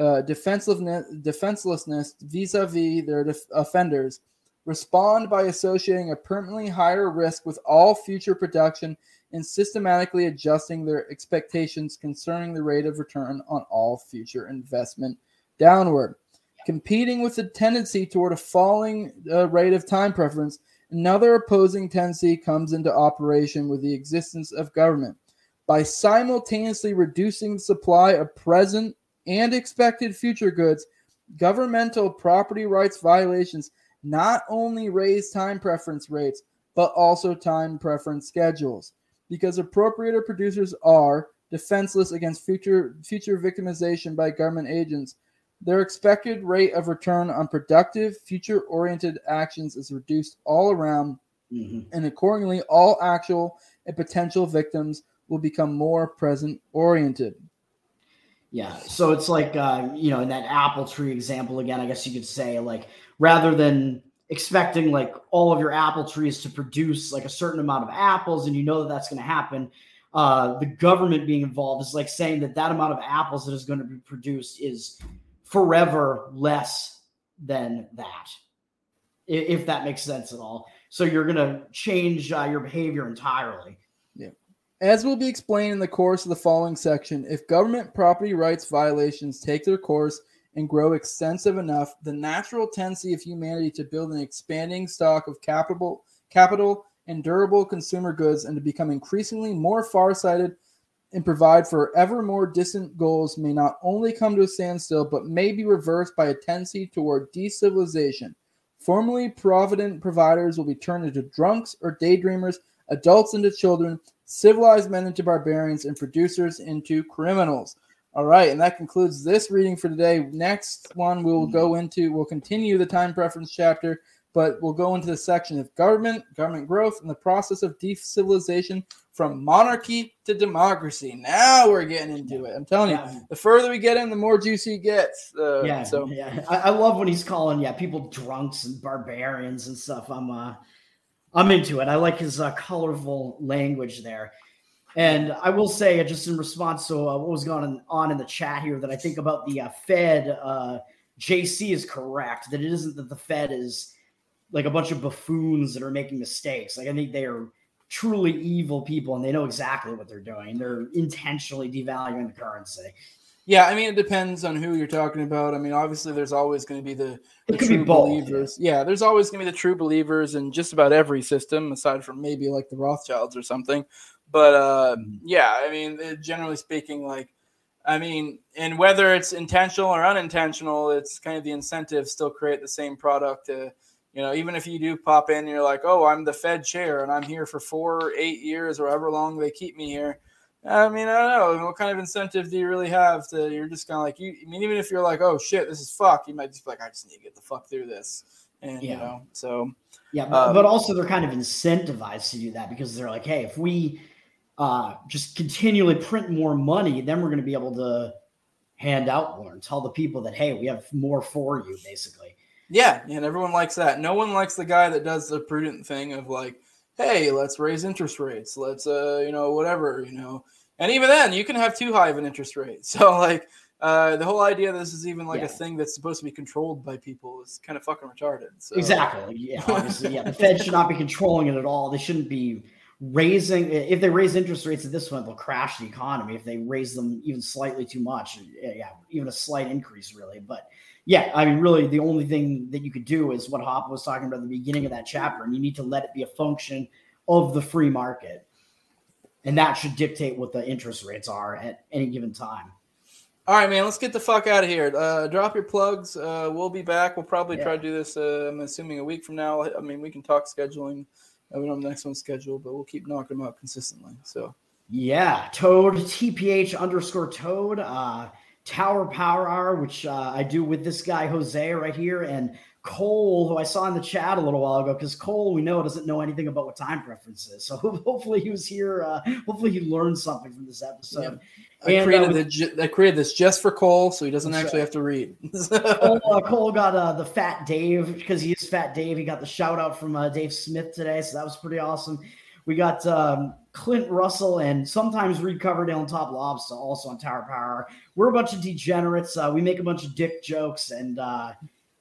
uh, defenselessness, defenselessness vis-a-vis their def- offenders, respond by associating a permanently higher risk with all future production and systematically adjusting their expectations concerning the rate of return on all future investment downward. Competing with the tendency toward a falling uh, rate of time preference, another opposing tendency comes into operation with the existence of government. By simultaneously reducing the supply of present and expected future goods, governmental property rights violations not only raise time preference rates, but also time preference schedules, because appropriator producers are defenseless against future future victimization by government agents. Their expected rate of return on productive, future-oriented actions is reduced all around, mm-hmm. and accordingly, all actual and potential victims will become more present-oriented. Yeah, so it's like, uh, you know, in that apple tree example, again, I guess you could say, like, rather than expecting like all of your apple trees to produce like a certain amount of apples and you know that that's going to happen, uh, the government being involved is like saying that that amount of apples that is going to be produced is forever less than that, if, if that makes sense at all. So you're going to change uh, your behavior entirely. Yeah. As will be explained in the course of the following section, if government property rights violations take their course and grow extensive enough, the natural tendency of humanity to build an expanding stock of capital, capital and durable consumer goods, and to become increasingly more far-sighted and provide for ever more distant goals may not only come to a standstill, but may be reversed by a tendency toward decivilization. Formerly provident providers will be turned into drunks or daydreamers, adults into children, civilized men into barbarians, and producers into criminals. All right, and that concludes this reading for today. Next one we'll go into, we'll continue the time preference chapter, but we'll go into the section of government, government growth, and the process of decivilization from monarchy to democracy. Now we're getting into it. I'm telling you, yeah. The further we get in, the more juicy it gets. Uh, yeah, so. yeah. I, I love when he's calling, yeah, people drunks and barbarians and stuff. I'm, uh, I'm into it. I like his uh, colorful language there. And I will say, uh, just in response to uh, what was going on in the chat here, that I think about the uh, Fed, uh, J C is correct, that it isn't that the Fed is like a bunch of buffoons that are making mistakes. Like, I think they are truly evil people, and they know exactly what they're doing. They're intentionally devaluing the currency. Yeah, I mean, it depends on who you're talking about. I mean, obviously, there's always going to be the, the true be believers. Yeah, there's always going to be the true believers in just about every system, aside from maybe like the Rothschilds or something. But, uh, yeah, I mean, generally speaking, like, I mean, and whether it's intentional or unintentional, it's kind of the incentives still create the same product to, you know, even if you do pop in, you're like, oh, I'm the Fed chair and I'm here for four, eight years or however long they keep me here. I mean, I don't know. I mean, what kind of incentive do you really have to, you're just kind of like, you, I mean, even if you're like, oh, shit, this is fucked, you might just be like, I just need to get the fuck through this. And, yeah. you know, so. Yeah, but, um, but also they're kind of incentivized to do that because they're like, hey, if we uh, just continually print more money, then we're going to be able to hand out more and tell the people that, hey, we have more for you, basically. Yeah, and everyone likes that. No one likes the guy that does the prudent thing of like, hey, let's raise interest rates. Let's, uh, you know, whatever, you know. And even then, you can have too high of an interest rate. So, like, uh, the whole idea this is even like yeah. a thing that's supposed to be controlled by people is kind of fucking retarded. So. Exactly. Yeah, obviously. Yeah, the Fed should not be controlling it at all. They shouldn't be raising – if they raise interest rates at this point, they'll crash the economy. If they raise them even slightly too much, yeah, even a slight increase really, but – yeah, I mean, really, the only thing that you could do is what Hoppe was talking about at the beginning of that chapter, and you need to let it be a function of the free market. And that should dictate what the interest rates are at any given time. All right, man, let's get the fuck out of here. Uh, drop your plugs. Uh, we'll be back. We'll probably yeah. try to do this, uh, I'm assuming, a week from now. I mean, we can talk scheduling. I don't have the next one's scheduled, but we'll keep knocking them out consistently. So yeah, Toad, T P H underscore Toad. Uh, Tower Power Hour, which uh, I do with this guy, Jose, right here, and Cole, who I saw in the chat a little while ago, because Cole, we know, doesn't know anything about what time preference is. So hopefully he was here. Uh, hopefully he learned something from this episode. Yeah. I, and, created uh, with, the, I created this just for Cole, so he doesn't actually right. have to read. Cole, uh, Cole got uh, the Fat Dave, because he is Fat Dave. He got the shout-out from uh, Dave Smith today, so that was pretty awesome. We got um, Clint Russell and sometimes Reed Coverdale and Top Lobster also on Tower Power. We're a bunch of degenerates. Uh, we make a bunch of dick jokes and uh,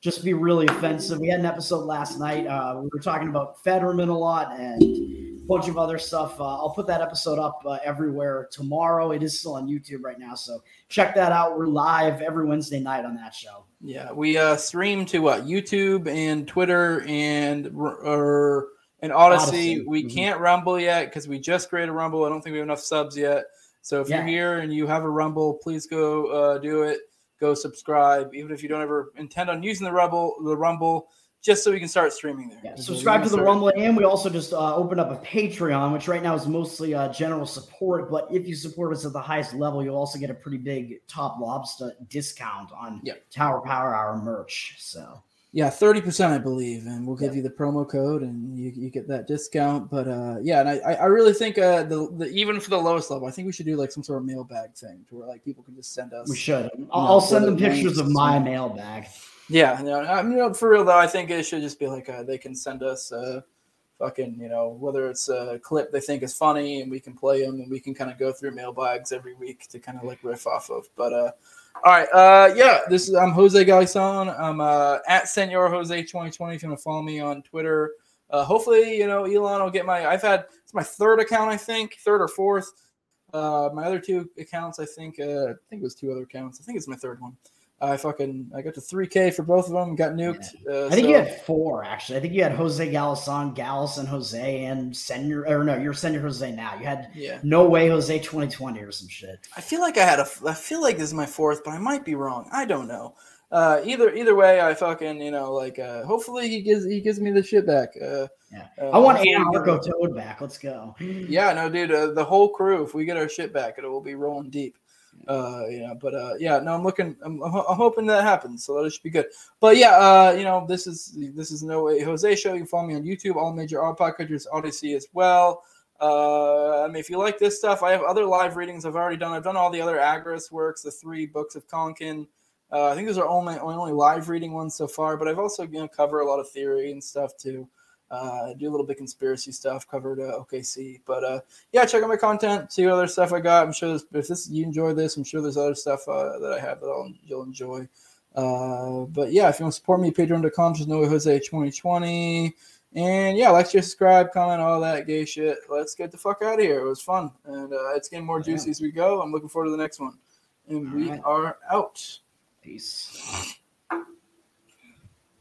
just be really offensive. We had an episode last night. Uh, we were talking about Fetterman a lot and a bunch of other stuff. Uh, I'll put that episode up uh, everywhere tomorrow. It is still on YouTube right now, so check that out. We're live every Wednesday night on that show. Yeah, we uh, stream to what, YouTube and Twitter and or. Uh, And Odyssey, Odyssey. we mm-hmm. can't Rumble yet because we just created Rumble. I don't think we have enough subs yet. So if yeah. you're here and you have a Rumble, please go uh, do it. Go subscribe, even if you don't ever intend on using the Rumble, the Rumble, just so we can start streaming there. Yeah. Subscribe to the start. Rumble, and we also just uh, opened up a Patreon, which right now is mostly uh, general support. But if you support us at the highest level, you'll also get a pretty big Top Lobster discount on yeah. Tower Power Hour merch. So. Yeah, thirty percent, I believe, and we'll give yeah. you the promo code, and you, you get that discount. But, uh, yeah, and I, I really think uh, the, the even for the lowest level, I think we should do, like, some sort of mailbag thing to where, like, people can just send us. We should. You know, I'll send them pictures of my mailbag. Yeah. You know, I mean, you know, for real, though, I think it should just be, like, uh, they can send us uh, fucking, you know, whether it's a clip they think is funny and we can play them and we can kind of go through mailbags every week to kind of like riff off of. But, uh, all right. Uh, yeah, this is, I'm Jose Galison. I'm uh, at Senor Jose twenty twenty. If you want to follow me on Twitter, uh, hopefully, you know, Elon will get my, I've had, it's my third account, I think, third or fourth. Uh, my other two accounts, I think, uh, I think it was two other accounts. I think it's my third one. I fucking I got to three K for both of them. Got nuked. Uh, I think so. You had four actually. I think you had Jose Galison, Galison Jose, and Senor. Or no, you're Senor Jose now. You had yeah. No Way Jose twenty twenty or some shit. I feel like I had a. I feel like this is my fourth, but I might be wrong. I don't know. Uh, either either way, I fucking you know like. Uh, hopefully he gives he gives me the shit back. Uh, yeah. uh, I want Anarcho Toad back. Let's go. Yeah, no, dude. Uh, the whole crew. If we get our shit back, it will be rolling deep. Uh, yeah, but uh, yeah, no, I'm looking, I'm, I'm hoping that happens, so that should be good. But yeah, uh, you know, this is this is No Way Jose Show. You can follow me on YouTube, all major all podcatchers, Odyssey as well. Uh, I mean, if you like this stuff, I have other live readings I've already done. I've done all the other Agorist works, the three books of Konkin. Uh, I think those are only only live reading ones so far, but I've also you know cover a lot of theory and stuff too. Uh, do a little bit conspiracy stuff, covered uh, O K C, but uh, yeah, check out my content, see what other stuff I got. I'm sure if this you enjoy this, I'm sure there's other stuff uh, that I have that I'll, you'll enjoy. Uh, but yeah, if you want to support me, patreon dot com, just No Way Jose twenty twenty, and yeah, like, share, subscribe, comment, all that gay shit. Let's get the fuck out of here. It was fun, and uh, it's getting more juicy yeah. as we go. I'm looking forward to the next one, and all we right. are out. Peace.